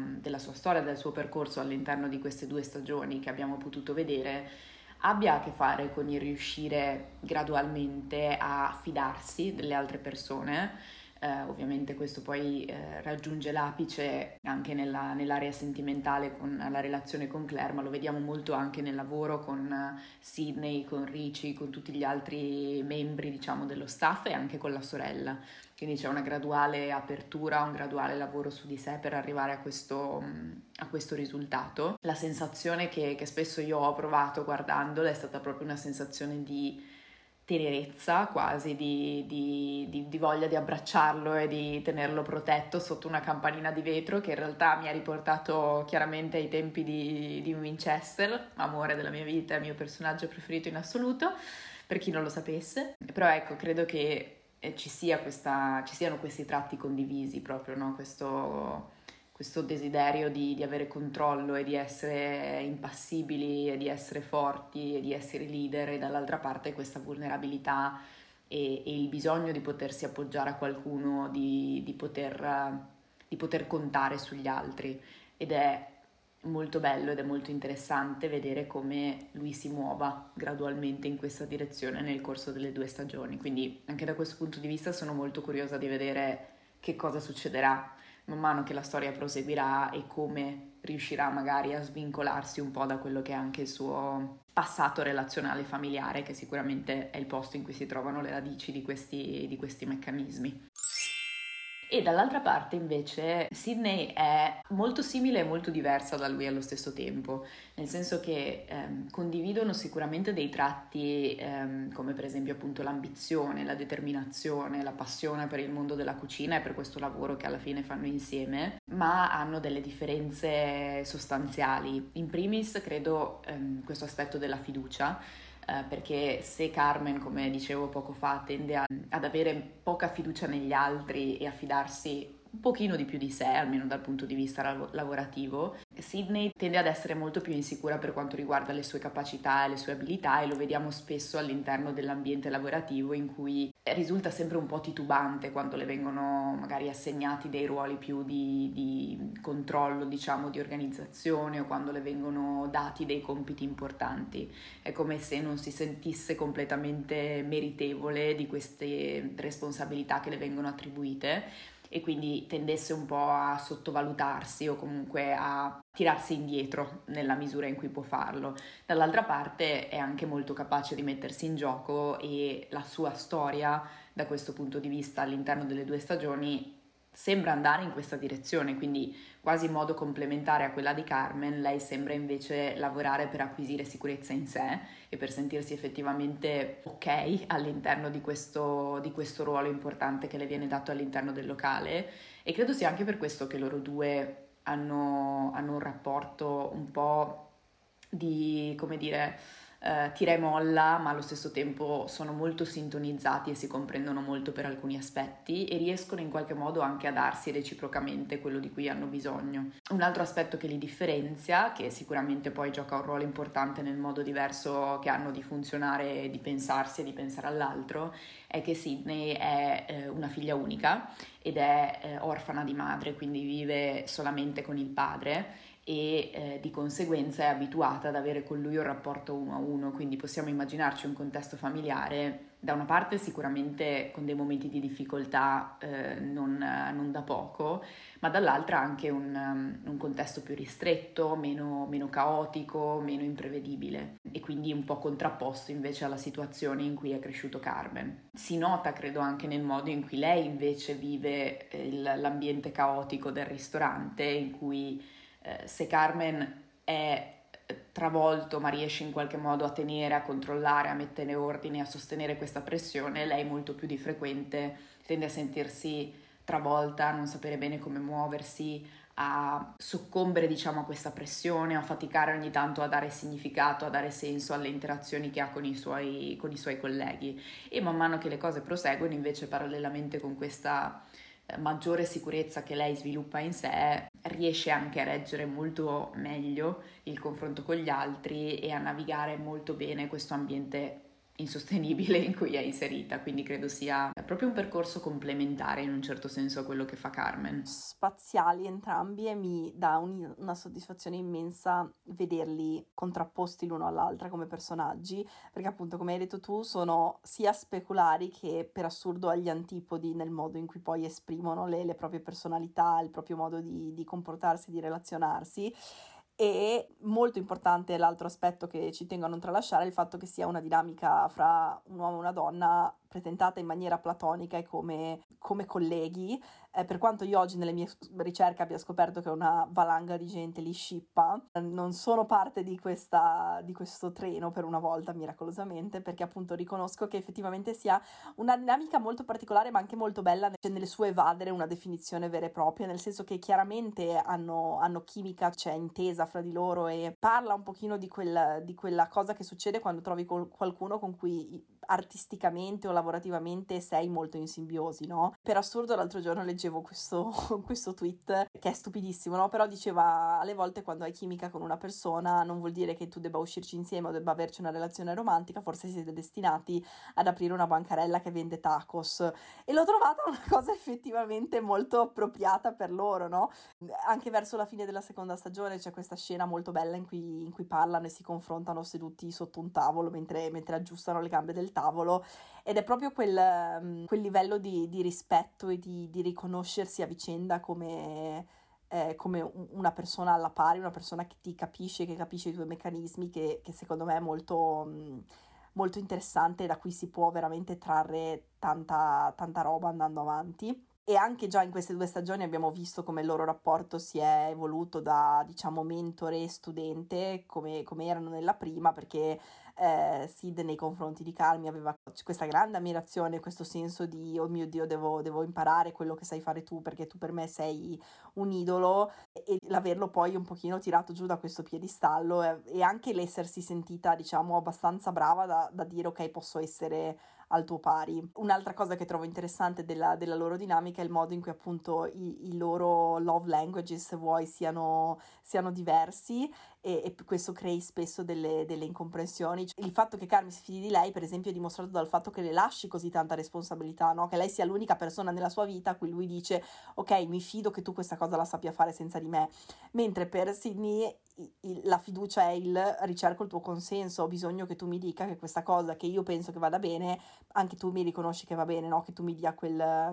storia, del suo percorso all'interno di queste due stagioni che abbiamo potuto vedere abbia a che fare con il riuscire gradualmente a fidarsi delle altre persone. Ovviamente questo poi raggiunge l'apice anche nell'area sentimentale con la relazione con Claire, ma lo vediamo molto anche nel lavoro con Sydney, con Richie, con tutti gli altri membri, diciamo, dello staff, e anche con la sorella. Quindi c'è una graduale apertura, un graduale lavoro su di sé per arrivare a questo risultato. La sensazione che spesso io ho provato guardandola è stata proprio una sensazione di tenerezza, quasi di voglia di abbracciarlo e di tenerlo protetto sotto una campanina di vetro, che in realtà mi ha riportato chiaramente ai tempi di Winchester, amore della mia vita, il mio personaggio preferito in assoluto, per chi non lo sapesse. Però ecco, credo che ci siano questi tratti condivisi proprio, no? Questo desiderio di avere controllo e di essere impassibili e di essere forti e di essere leader, e dall'altra parte questa vulnerabilità e il bisogno di potersi appoggiare a qualcuno, di poter contare sugli altri. Ed è molto bello ed è molto interessante vedere come lui si muova gradualmente in questa direzione nel corso delle due stagioni, quindi anche da questo punto di vista sono molto curiosa di vedere che cosa succederà man mano che la storia proseguirà e come riuscirà magari a svincolarsi un po' da quello che è anche il suo passato relazionale familiare, che sicuramente è il posto in cui si trovano le radici di questi meccanismi. E dall'altra parte invece Sydney è molto simile e molto diversa da lui allo stesso tempo, nel senso che condividono sicuramente dei tratti come per esempio appunto l'ambizione, la determinazione, la passione per il mondo della cucina e per questo lavoro che alla fine fanno insieme, ma hanno delle differenze sostanziali. In primis credo questo aspetto della fiducia, perché se Carmen, come dicevo poco fa, tende ad avere poca fiducia negli altri e a fidarsi un pochino di più di sé, almeno dal punto di vista lavorativo, Sydney tende ad essere molto più insicura per quanto riguarda le sue capacità e le sue abilità, e lo vediamo spesso all'interno dell'ambiente lavorativo in cui risulta sempre un po' titubante quando le vengono magari assegnati dei ruoli più di controllo, diciamo, di organizzazione, o quando le vengono dati dei compiti importanti. È come se non si sentisse completamente meritevole di queste responsabilità che le vengono attribuite, e quindi tendesse un po' a sottovalutarsi o comunque a tirarsi indietro nella misura in cui può farlo. Dall'altra parte è anche molto capace di mettersi in gioco, e la sua storia da questo punto di vista all'interno delle due stagioni sembra andare in questa direzione, quindi quasi in modo complementare a quella di Carmen. Lei sembra invece lavorare per acquisire sicurezza in sé e per sentirsi effettivamente ok all'interno di questo ruolo importante che le viene dato all'interno del locale, e credo sia anche per questo che loro due hanno un rapporto un po' di, come dire, tira e molla, ma allo stesso tempo sono molto sintonizzati e si comprendono molto per alcuni aspetti, e riescono in qualche modo anche a darsi reciprocamente quello di cui hanno bisogno. Un altro aspetto che li differenzia, che sicuramente poi gioca un ruolo importante nel modo diverso che hanno di funzionare, di pensarsi e di pensare all'altro, è che Sydney è una figlia unica ed è orfana di madre, quindi vive solamente con il padre, e di conseguenza è abituata ad avere con lui un rapporto 1 a 1, quindi possiamo immaginarci un contesto familiare da una parte sicuramente con dei momenti di difficoltà non da poco, ma dall'altra anche un contesto più ristretto, meno caotico, meno imprevedibile, e quindi un po' contrapposto invece alla situazione in cui è cresciuto Carmen. Si nota, credo, anche nel modo in cui lei invece vive l'ambiente caotico del ristorante, in cui se Carmen è travolto ma riesce in qualche modo a tenere, a controllare, a mettere ordine, a sostenere questa pressione, lei molto più di frequente tende a sentirsi travolta, a non sapere bene come muoversi, a soccombere, diciamo, a questa pressione, a faticare ogni tanto a dare significato, a dare senso alle interazioni che ha con i suoi colleghi. E man mano che le cose proseguono, invece, parallelamente con questa maggiore sicurezza che lei sviluppa in sé, riesce anche a reggere molto meglio il confronto con gli altri e a navigare molto bene questo ambiente insostenibile in cui è inserita, quindi credo sia proprio un percorso complementare in un certo senso a quello che fa Carmen. Spaziali entrambi, e mi dà una soddisfazione immensa vederli contrapposti l'uno all'altra come personaggi, perché appunto, come hai detto tu, sono sia speculari che per assurdo agli antipodi nel modo in cui poi esprimono le proprie personalità, il proprio modo di comportarsi, di relazionarsi. E molto importante l'altro aspetto che ci tengo a non tralasciare è il fatto che sia una dinamica fra un uomo e una donna presentata in maniera platonica e come colleghi, per quanto io oggi nelle mie ricerche abbia scoperto che una valanga di gente li scippa. Non sono parte di questo treno per una volta, miracolosamente, perché appunto riconosco che effettivamente sia una dinamica molto particolare, ma anche molto bella nelle sue evadere una definizione vera e propria, nel senso che chiaramente hanno chimica, c'è intesa fra di loro, e parla un pochino di quella cosa che succede quando trovi qualcuno con cui artisticamente o lavorativamente sei molto in simbiosi, no? Per assurdo l'altro giorno leggevo questo tweet che è stupidissimo, no? Però diceva: alle volte quando hai chimica con una persona non vuol dire che tu debba uscirci insieme o debba averci una relazione romantica, forse siete destinati ad aprire una bancarella che vende tacos. E l'ho trovata una cosa effettivamente molto appropriata per loro, no? Anche verso la fine della seconda stagione c'è questa scena molto bella in cui parlano e si confrontano seduti sotto un tavolo mentre aggiustano le gambe del tavolo, ed è proprio quel livello di rispetto e di riconoscersi a vicenda come una persona alla pari, una persona che ti capisce, che capisce i tuoi meccanismi, che secondo me è molto, molto interessante, da cui si può veramente trarre tanta roba andando avanti. E anche già in queste due stagioni abbiamo visto come il loro rapporto si è evoluto da, diciamo, mentore e studente, come erano nella prima, perché Sid nei confronti di Carmen aveva questa grande ammirazione, questo senso di oh mio Dio, devo imparare quello che sai fare tu, perché tu per me sei un idolo, e l'averlo poi un pochino tirato giù da questo piedistallo, e anche l'essersi sentita, diciamo, abbastanza brava da dire ok, posso essere al tuo pari. Un'altra cosa che trovo interessante della loro dinamica è il modo in cui appunto i loro love languages, se vuoi, siano diversi, e questo crei spesso delle incomprensioni. Il fatto che Carmen si fidi di lei, per esempio, è dimostrato dal fatto che le lasci così tanta responsabilità, no? Che lei sia l'unica persona nella sua vita a cui lui dice ok, mi fido che tu questa cosa la sappia fare senza di me, mentre per Sydney la fiducia è il ricerco il tuo consenso, ho bisogno che tu mi dica che questa cosa che io penso che vada bene anche tu mi riconosci che va bene, no? Che tu mi dia quella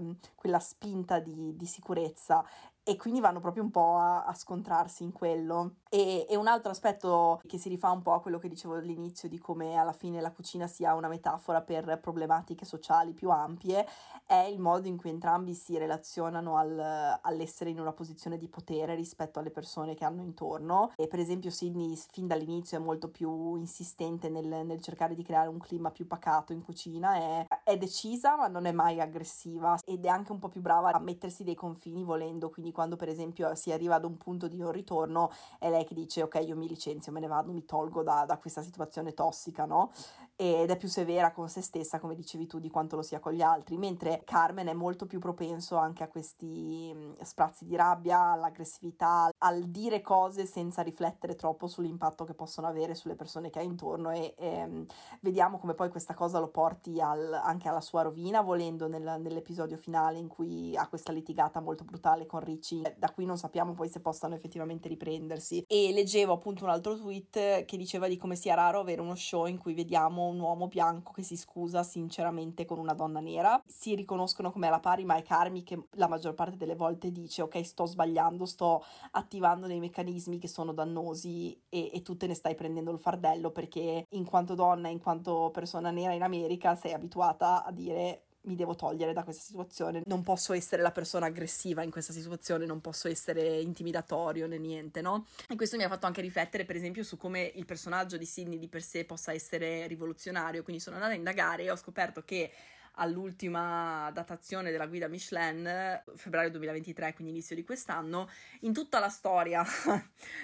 spinta di sicurezza, e quindi vanno proprio un po' a scontrarsi in quello. E un altro aspetto che si rifà un po' a quello che dicevo all'inizio, di come alla fine la cucina sia una metafora per problematiche sociali più ampie, è il modo in cui entrambi si relazionano all'essere in una posizione di potere rispetto alle persone che hanno intorno. E per esempio Sydney fin dall'inizio è molto più insistente nel cercare di creare un clima più pacato in cucina, è decisa ma non è mai aggressiva, ed è anche un po' più brava a mettersi dei confini volendo, quindi quando per esempio si arriva ad un punto di non ritorno è lei che dice ok, io mi licenzio, me ne vado, mi tolgo da questa situazione tossica, no? Ed è più severa con se stessa, come dicevi tu, di quanto lo sia con gli altri, mentre Carmen è molto più propenso anche a questi sprazzi di rabbia, all'aggressività, al dire cose senza riflettere troppo sull'impatto che possono avere sulle persone che ha intorno, e vediamo come poi questa cosa lo porti anche alla sua rovina, volendo nell'episodio finale in cui ha questa litigata molto brutale con Richie, da cui non sappiamo poi se possano effettivamente riprendersi. E leggevo appunto un altro tweet che diceva di come sia raro avere uno show in cui vediamo un uomo bianco che si scusa sinceramente con una donna nera, si riconoscono come alla pari, ma è Carmi che la maggior parte delle volte dice ok, sto sbagliando, sto attivando dei meccanismi che sono dannosi, e tu te ne stai prendendo il fardello, perché in quanto donna, in quanto persona nera in America sei abituata a dire mi devo togliere da questa situazione, non posso essere la persona aggressiva in questa situazione, non posso essere intimidatorio né niente, no? E questo mi ha fatto anche riflettere per esempio su come il personaggio di Sydney di per sé possa essere rivoluzionario, quindi sono andata a indagare e ho scoperto che all'ultima datazione della guida Michelin, febbraio 2023, quindi inizio di quest'anno, in tutta la storia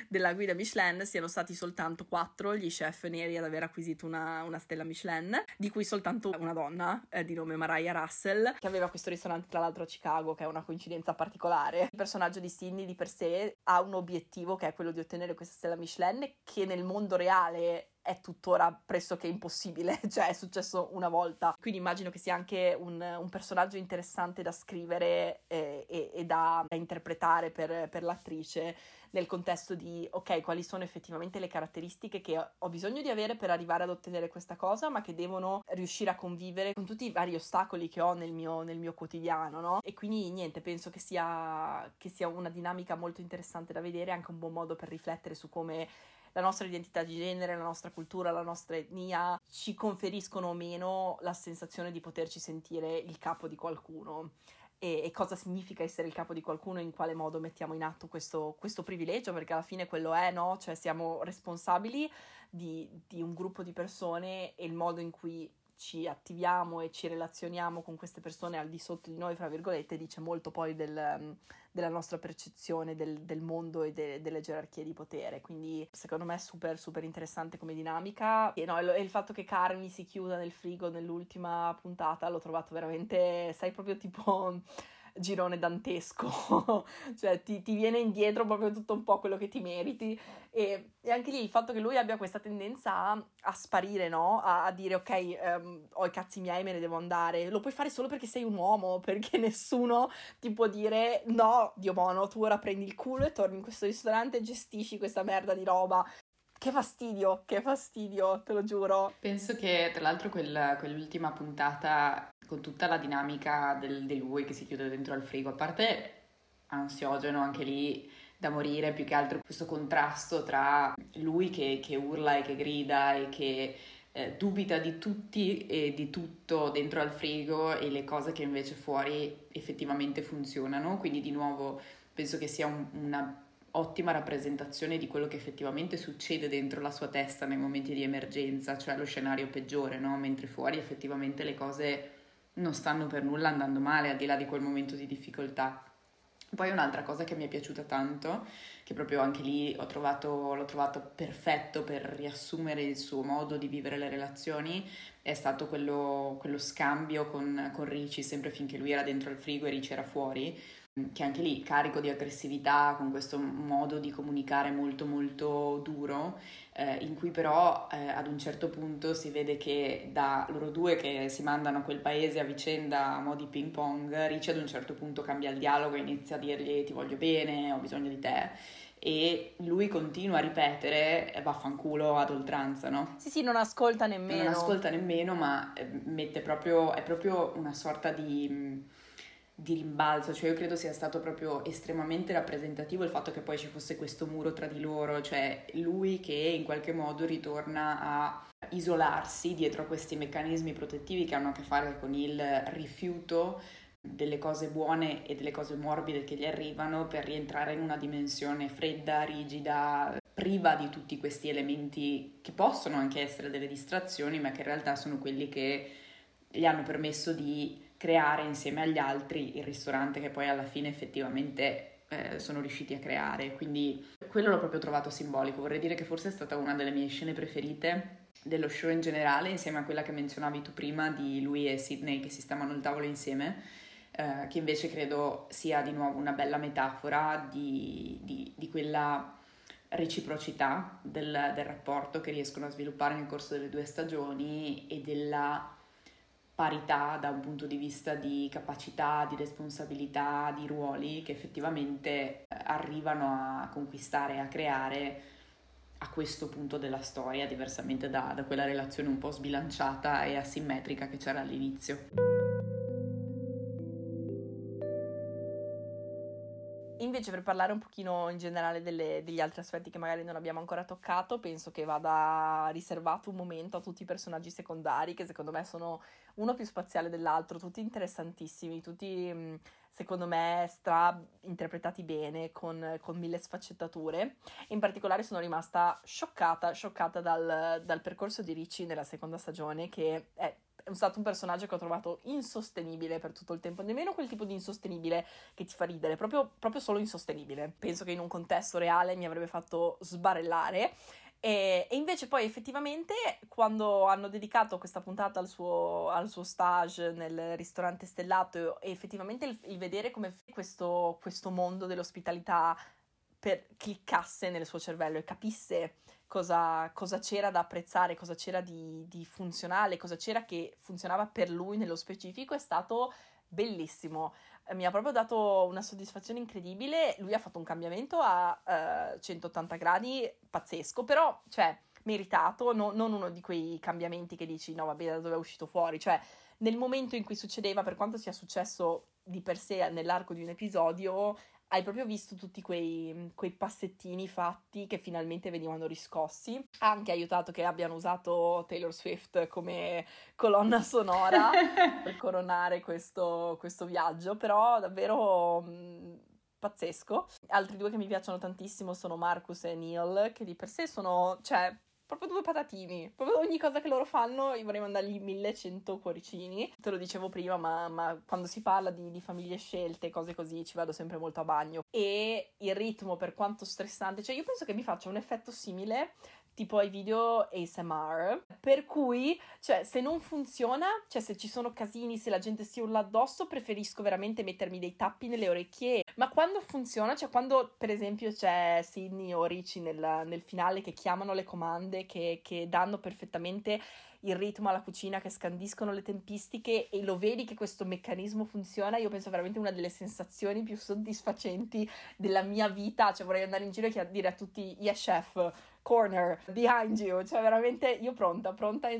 della guida Michelin siano stati soltanto 4 gli chef neri ad aver acquisito una stella Michelin, di cui soltanto una donna di nome Mariah Russell, che aveva questo ristorante tra l'altro a Chicago, che è una coincidenza particolare. Il personaggio di Sydney di per sé ha un obiettivo che è quello di ottenere questa stella Michelin, che nel mondo reale è tuttora pressoché impossibile, cioè è successo una volta, quindi immagino che sia anche un personaggio interessante da scrivere e da interpretare per l'attrice, nel contesto di ok, quali sono effettivamente le caratteristiche che ho bisogno di avere per arrivare ad ottenere questa cosa, ma che devono riuscire a convivere con tutti i vari ostacoli che ho nel mio quotidiano, no? E quindi niente, penso che sia una dinamica molto interessante da vedere, anche un buon modo per riflettere su come la nostra identità di genere, la nostra cultura, la nostra etnia ci conferiscono o meno la sensazione di poterci sentire il capo di qualcuno, e cosa significa essere il capo di qualcuno, in quale modo mettiamo in atto questo privilegio, perché alla fine quello è, no? Cioè siamo responsabili di un gruppo di persone, e il modo in cui ci attiviamo e ci relazioniamo con queste persone al di sotto di noi, fra virgolette, dice molto poi della nostra percezione del mondo e delle gerarchie di potere. Quindi secondo me è super super interessante come dinamica, e no, il fatto che Carmi si chiuda nel frigo nell'ultima puntata l'ho trovato veramente, sai, proprio tipo girone dantesco cioè ti viene indietro proprio tutto un po' quello che ti meriti, e anche lì il fatto che lui abbia questa tendenza a sparire, no? A dire ok, ho i cazzi miei, me ne devo andare, lo puoi fare solo perché sei un uomo, perché nessuno ti può dire no, Dio buono, tu ora prendi il culo e torni in questo ristorante e gestisci questa merda di roba. Che fastidio, te lo giuro. Penso che tra l'altro quell'ultima puntata, con tutta la dinamica di lui che si chiude dentro al frigo, a parte ansiogeno anche lì da morire, più che altro questo contrasto tra lui che urla e che grida e che dubita di tutti e di tutto dentro al frigo e le cose che invece fuori effettivamente funzionano, quindi di nuovo penso che sia una ottima rappresentazione di quello che effettivamente succede dentro la sua testa nei momenti di emergenza, cioè lo scenario peggiore, no? Mentre fuori effettivamente le cose non stanno per nulla andando male, al di là di quel momento di difficoltà. Poi un'altra cosa che mi è piaciuta tanto, che proprio anche lì l'ho trovato perfetto per riassumere il suo modo di vivere le relazioni, è stato quello scambio con Richie, sempre finché lui era dentro il frigo e Richie era fuori, che anche lì carico di aggressività, con questo modo di comunicare molto molto duro, in cui però ad un certo punto si vede che da loro due che si mandano a quel paese a vicenda a mo' di ping pong, Richie ad un certo punto cambia il dialogo e inizia a dirgli ti voglio bene, ho bisogno di te, e lui continua a ripetere vaffanculo ad oltranza, no? Sì, non ascolta nemmeno, ma è proprio una sorta di rimbalzo, cioè io credo sia stato proprio estremamente rappresentativo il fatto che poi ci fosse questo muro tra di loro, cioè lui che in qualche modo ritorna a isolarsi dietro a questi meccanismi protettivi che hanno a che fare con il rifiuto delle cose buone e delle cose morbide che gli arrivano per rientrare in una dimensione fredda, rigida, priva di tutti questi elementi che possono anche essere delle distrazioni, ma che in realtà sono quelli che gli hanno permesso di creare insieme agli altri il ristorante che poi alla fine effettivamente sono riusciti a creare, quindi quello l'ho proprio trovato simbolico. Vorrei dire che forse è stata una delle mie scene preferite dello show in generale, insieme a quella che menzionavi tu prima di lui e Sydney che si stavano al tavolo insieme, che invece credo sia di nuovo una bella metafora di quella reciprocità del rapporto che riescono a sviluppare nel corso delle due stagioni e della parità da un punto di vista di capacità, di responsabilità, di ruoli che effettivamente arrivano a conquistare, a creare a questo punto della storia, diversamente da quella relazione un po' sbilanciata e asimmetrica che c'era all'inizio. Invece per parlare un pochino in generale degli altri aspetti che magari non abbiamo ancora toccato, penso che vada riservato un momento a tutti i personaggi secondari, che secondo me sono uno più spaziale dell'altro, tutti interessantissimi, tutti secondo me stra interpretati bene, con mille sfaccettature. In particolare sono rimasta scioccata dal percorso di Richie nella seconda stagione, che è stato un personaggio che ho trovato insostenibile per tutto il tempo, nemmeno quel tipo di insostenibile che ti fa ridere, proprio solo insostenibile. Penso che in un contesto reale mi avrebbe fatto sbarellare, e invece poi effettivamente quando hanno dedicato questa puntata al suo stage nel ristorante stellato, e effettivamente il vedere come questo mondo dell'ospitalità cliccasse nel suo cervello e capisse cosa c'era da apprezzare, cosa c'era di funzionale, cosa c'era che funzionava per lui nello specifico, è stato bellissimo. Mi ha proprio dato una soddisfazione incredibile. Lui ha fatto un cambiamento a 180 gradi pazzesco, però cioè meritato, non uno di quei cambiamenti che dici no vabbè da dove è uscito fuori, cioè nel momento in cui succedeva, per quanto sia successo di per sé nell'arco di un episodio, hai proprio visto tutti quei passettini fatti che finalmente venivano riscossi. Ha anche aiutato che abbiano usato Taylor Swift come colonna sonora per coronare questo viaggio, però davvero pazzesco. Altri due che mi piacciono tantissimo sono Marcus e Neil, che di per sé sono, cioè, proprio due patatini, proprio ogni cosa che loro fanno io vorrei mandargli 1100 cuoricini. Te lo dicevo prima, ma quando si parla di famiglie scelte, cose così, ci vado sempre molto a bagno. E il ritmo, per quanto stressante, cioè io penso che mi faccia un effetto simile tipo ai video ASMR, per cui, cioè, se non funziona, cioè se ci sono casini, se la gente si urla addosso, preferisco veramente mettermi dei tappi nelle orecchie. Ma quando funziona, cioè quando per esempio c'è Sydney o Richie nel finale che chiamano le comande, che danno perfettamente il ritmo alla cucina, che scandiscono le tempistiche, e lo vedi che questo meccanismo funziona, io penso veramente una delle sensazioni più soddisfacenti della mia vita, cioè vorrei andare in giro e dire a tutti yes chef, corner behind you, cioè veramente io pronta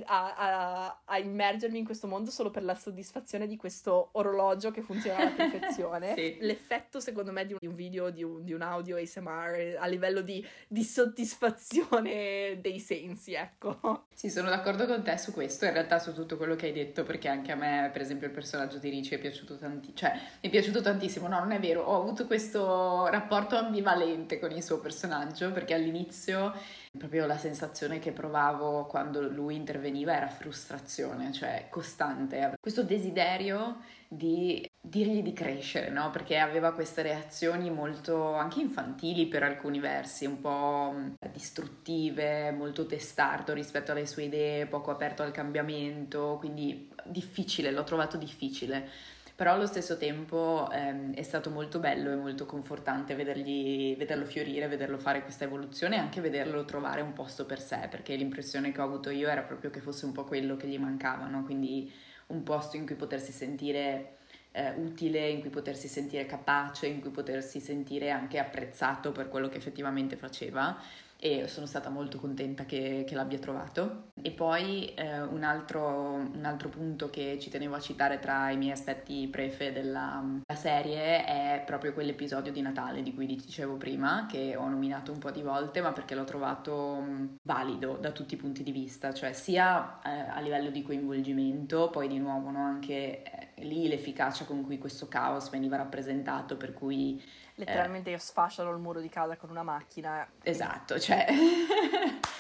a immergermi in questo mondo solo per la soddisfazione di questo orologio che funziona alla perfezione. Sì. L'effetto secondo me di un video, di un audio ASMR a livello di soddisfazione dei sensi, ecco. Sì, sono d'accordo con te su questo, in realtà su tutto quello che hai detto, perché anche a me per esempio il personaggio di Richie è piaciuto tantissimo, cioè mi è piaciuto tantissimo, no non è vero, ho avuto questo rapporto ambivalente con il suo personaggio, perché all'inizio proprio la sensazione che provavo quando lui interveniva era frustrazione, cioè costante, questo desiderio di dirgli di crescere, no? Perché aveva queste reazioni molto anche infantili per alcuni versi, un po' distruttive, molto testardo rispetto alle sue idee, poco aperto al cambiamento, quindi difficile, l'ho trovato difficile. Però allo stesso tempo è stato molto bello e molto confortante vederlo fiorire, vederlo fare questa evoluzione e anche vederlo trovare un posto per sé, perché l'impressione che ho avuto io era proprio che fosse un po' quello che gli mancava, no? Quindi un posto in cui potersi sentire utile, in cui potersi sentire capace, in cui potersi sentire anche apprezzato per quello che effettivamente faceva, e sono stata molto contenta che l'abbia trovato. E poi un altro punto che ci tenevo a citare tra i miei aspetti prefe della serie è proprio quell'episodio di Natale di cui dicevo prima, che ho nominato un po' di volte, ma perché l'ho trovato valido da tutti i punti di vista, cioè sia a livello di coinvolgimento, poi di nuovo, no, anche lì l'efficacia con cui questo caos veniva rappresentato, per cui letteralmente io sfasciano il muro di casa con una macchina. Esatto, cioè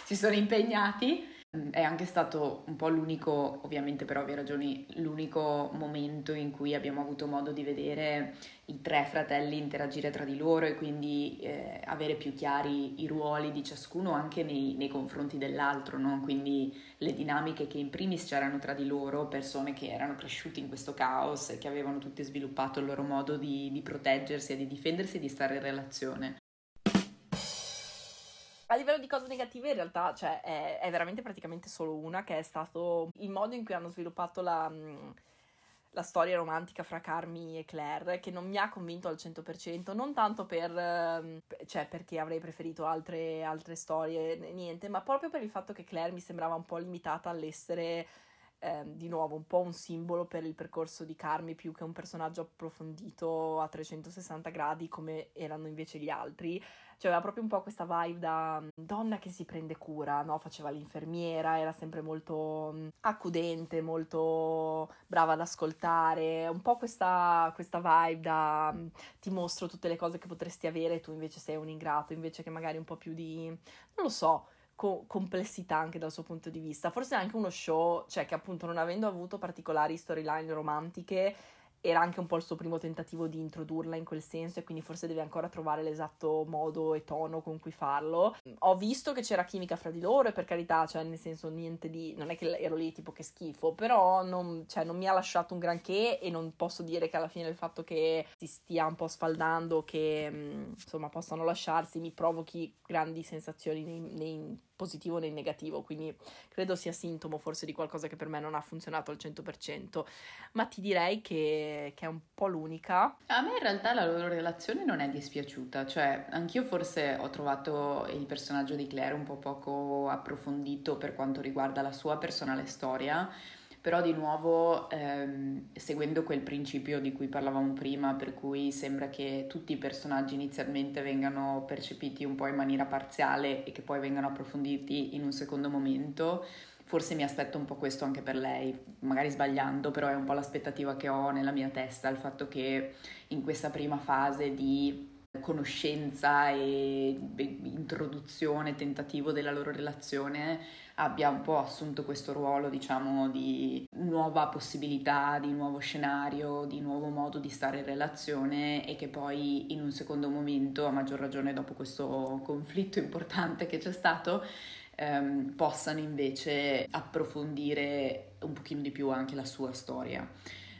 si sono impegnati. È anche stato un po' l'unico, ovviamente per ovvie ragioni, l'unico momento in cui abbiamo avuto modo di vedere i tre fratelli interagire tra di loro e quindi avere più chiari i ruoli di ciascuno anche nei confronti dell'altro, no? Quindi le dinamiche che in primis c'erano tra di loro, persone che erano cresciute in questo caos, che avevano tutte sviluppato il loro modo di proteggersi e di difendersi e di stare in relazione. A livello di cose negative in realtà, cioè, è veramente praticamente solo una, che è stato il modo in cui hanno sviluppato la storia romantica fra Carmi e Claire, che non mi ha convinto al 100%, non tanto perché avrei preferito altre storie, niente, ma proprio per il fatto che Claire mi sembrava un po' limitata all'essere di nuovo un po' un simbolo per il percorso di Carmi, più che un personaggio approfondito a 360 gradi come erano invece gli altri. Cioè aveva proprio un po' questa vibe da donna che si prende cura, no? Faceva l'infermiera, era sempre molto accudente, molto brava ad ascoltare, un po' questa vibe da ti mostro tutte le cose che potresti avere, tu invece sei un ingrato, invece che magari un po' più di, non lo so, complessità anche dal suo punto di vista. Forse anche uno show, cioè che appunto non avendo avuto particolari storyline romantiche, era anche un po' il suo primo tentativo di introdurla in quel senso, e quindi forse deve ancora trovare l'esatto modo e tono con cui farlo. Ho visto che c'era chimica fra di loro, e per carità, cioè nel senso niente di, non è che ero lì tipo che schifo, però non mi ha lasciato un granché, e non posso dire che alla fine il fatto che si stia un po' sfaldando, che insomma possano lasciarsi, mi provochi grandi sensazioni nei positivo né negativo, quindi credo sia sintomo forse di qualcosa che per me non ha funzionato al 100%, ma ti direi che è un po' l'unica. A me in realtà la loro relazione non è dispiaciuta, cioè anch'io forse ho trovato il personaggio di Claire un po' poco approfondito per quanto riguarda la sua personale storia, però di nuovo seguendo quel principio di cui parlavamo prima, per cui sembra che tutti i personaggi inizialmente vengano percepiti un po' in maniera parziale e che poi vengano approfonditi in un secondo momento, forse mi aspetto un po' questo anche per lei, magari sbagliando, però è un po' l'aspettativa che ho nella mia testa, il fatto che in questa prima fase di conoscenza e introduzione, tentativo della loro relazione, abbia un po' assunto questo ruolo, diciamo, di nuova possibilità, di nuovo scenario, di nuovo modo di stare in relazione, e che poi in un secondo momento, a maggior ragione dopo questo conflitto importante che c'è stato, possano invece approfondire un pochino di più anche la sua storia.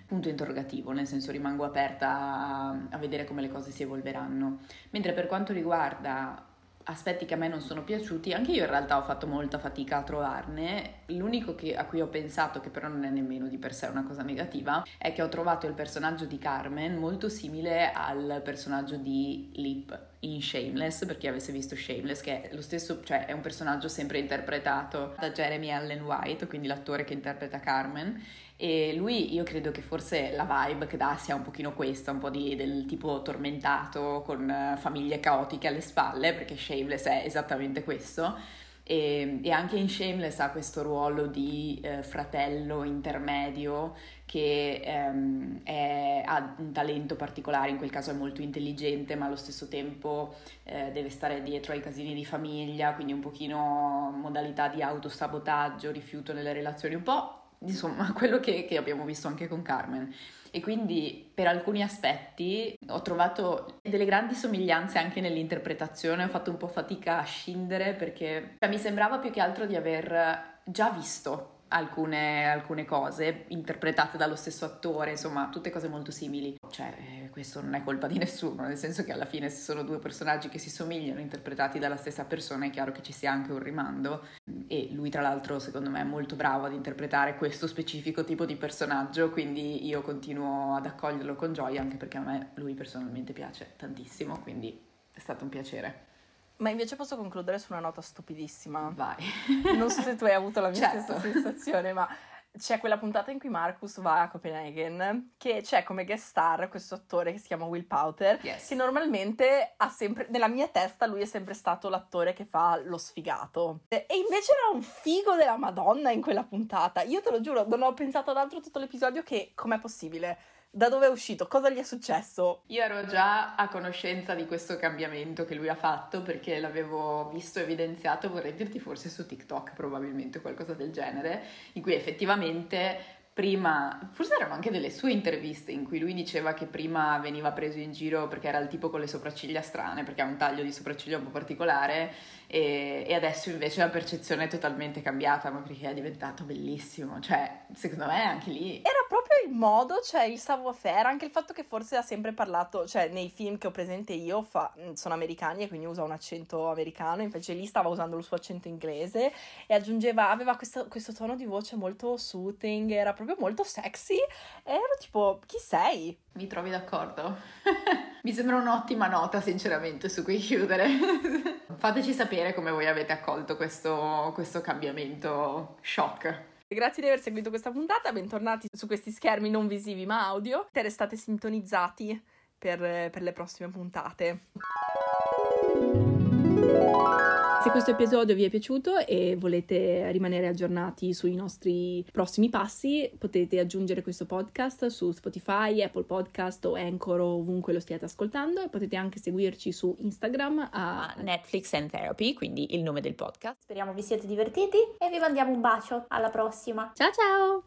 Punto interrogativo, nel senso rimango aperta a vedere come le cose si evolveranno. Mentre per quanto riguarda aspetti che a me non sono piaciuti, anche io in realtà ho fatto molta fatica a trovarne. L'unico a cui ho pensato, che però non è nemmeno di per sé una cosa negativa, è che ho trovato il personaggio di Carmen molto simile al personaggio di Lip in Shameless, per chi avesse visto Shameless, che è lo stesso, cioè è un personaggio sempre interpretato da Jeremy Allen White, quindi l'attore che interpreta Carmen, e lui, io credo che forse la vibe che dà sia un pochino questa, un po' del tipo tormentato con famiglie caotiche alle spalle, perché Shameless è esattamente questo. E anche in Shameless ha questo ruolo di fratello intermedio che ha un talento particolare, in quel caso è molto intelligente, ma allo stesso tempo deve stare dietro ai casini di famiglia, quindi un pochino modalità di autosabotaggio, rifiuto nelle relazioni, un po' insomma quello che abbiamo visto anche con Carmen. E quindi per alcuni aspetti ho trovato delle grandi somiglianze anche nell'interpretazione, ho fatto un po' fatica a scindere, perché mi sembrava più che altro di aver già visto alcune cose interpretate dallo stesso attore, insomma tutte cose molto simili. Cioè questo non è colpa di nessuno, nel senso che alla fine, se sono due personaggi che si somigliano interpretati dalla stessa persona, è chiaro che ci sia anche un rimando, e lui tra l'altro secondo me è molto bravo ad interpretare questo specifico tipo di personaggio, quindi io continuo ad accoglierlo con gioia, anche perché a me lui personalmente piace tantissimo, quindi è stato un piacere. Ma invece posso concludere su una nota stupidissima? Vai. Non so se tu hai avuto la mia stessa sensazione, ma c'è quella puntata in cui Marcus va a Copenaghen, che c'è come guest star questo attore che si chiama Will Powter, yes, che normalmente ha sempre, nella mia testa lui è sempre stato l'attore che fa lo sfigato, e invece era un figo della Madonna in quella puntata. Io te lo giuro, non ho pensato ad altro tutto l'episodio che com'è possibile. Da dove è uscito? Cosa gli è successo? Io ero già a conoscenza di questo cambiamento che lui ha fatto, perché l'avevo visto evidenziato, vorrei dirti forse su TikTok, probabilmente, qualcosa del genere, in cui effettivamente prima, forse erano anche delle sue interviste in cui lui diceva che prima veniva preso in giro perché era il tipo con le sopracciglia strane, perché ha un taglio di sopracciglia un po' particolare, e adesso invece la percezione è totalmente cambiata, ma perché è diventato bellissimo, cioè secondo me anche lì era proprio il modo, cioè il savoir-faire, anche il fatto che forse ha sempre parlato, cioè nei film che ho presente io sono americani e quindi usa un accento americano, invece lì stava usando il suo accento inglese, e aveva questo tono di voce molto soothing, era proprio molto sexy, e ero tipo, chi sei? Mi trovi d'accordo? Mi sembra un'ottima nota sinceramente su cui chiudere. Fateci sapere come voi avete accolto questo cambiamento shock. Grazie di aver seguito questa puntata, bentornati su questi schermi non visivi ma audio, e restate sintonizzati per le prossime puntate. Se questo episodio vi è piaciuto e volete rimanere aggiornati sui nostri prossimi passi, potete aggiungere questo podcast su Spotify, Apple Podcast o Anchor, ovunque lo stiate ascoltando, e potete anche seguirci su Instagram a Netflix and Therapy, quindi il nome del podcast. Speriamo vi siete divertiti e vi mandiamo un bacio, alla prossima. Ciao ciao!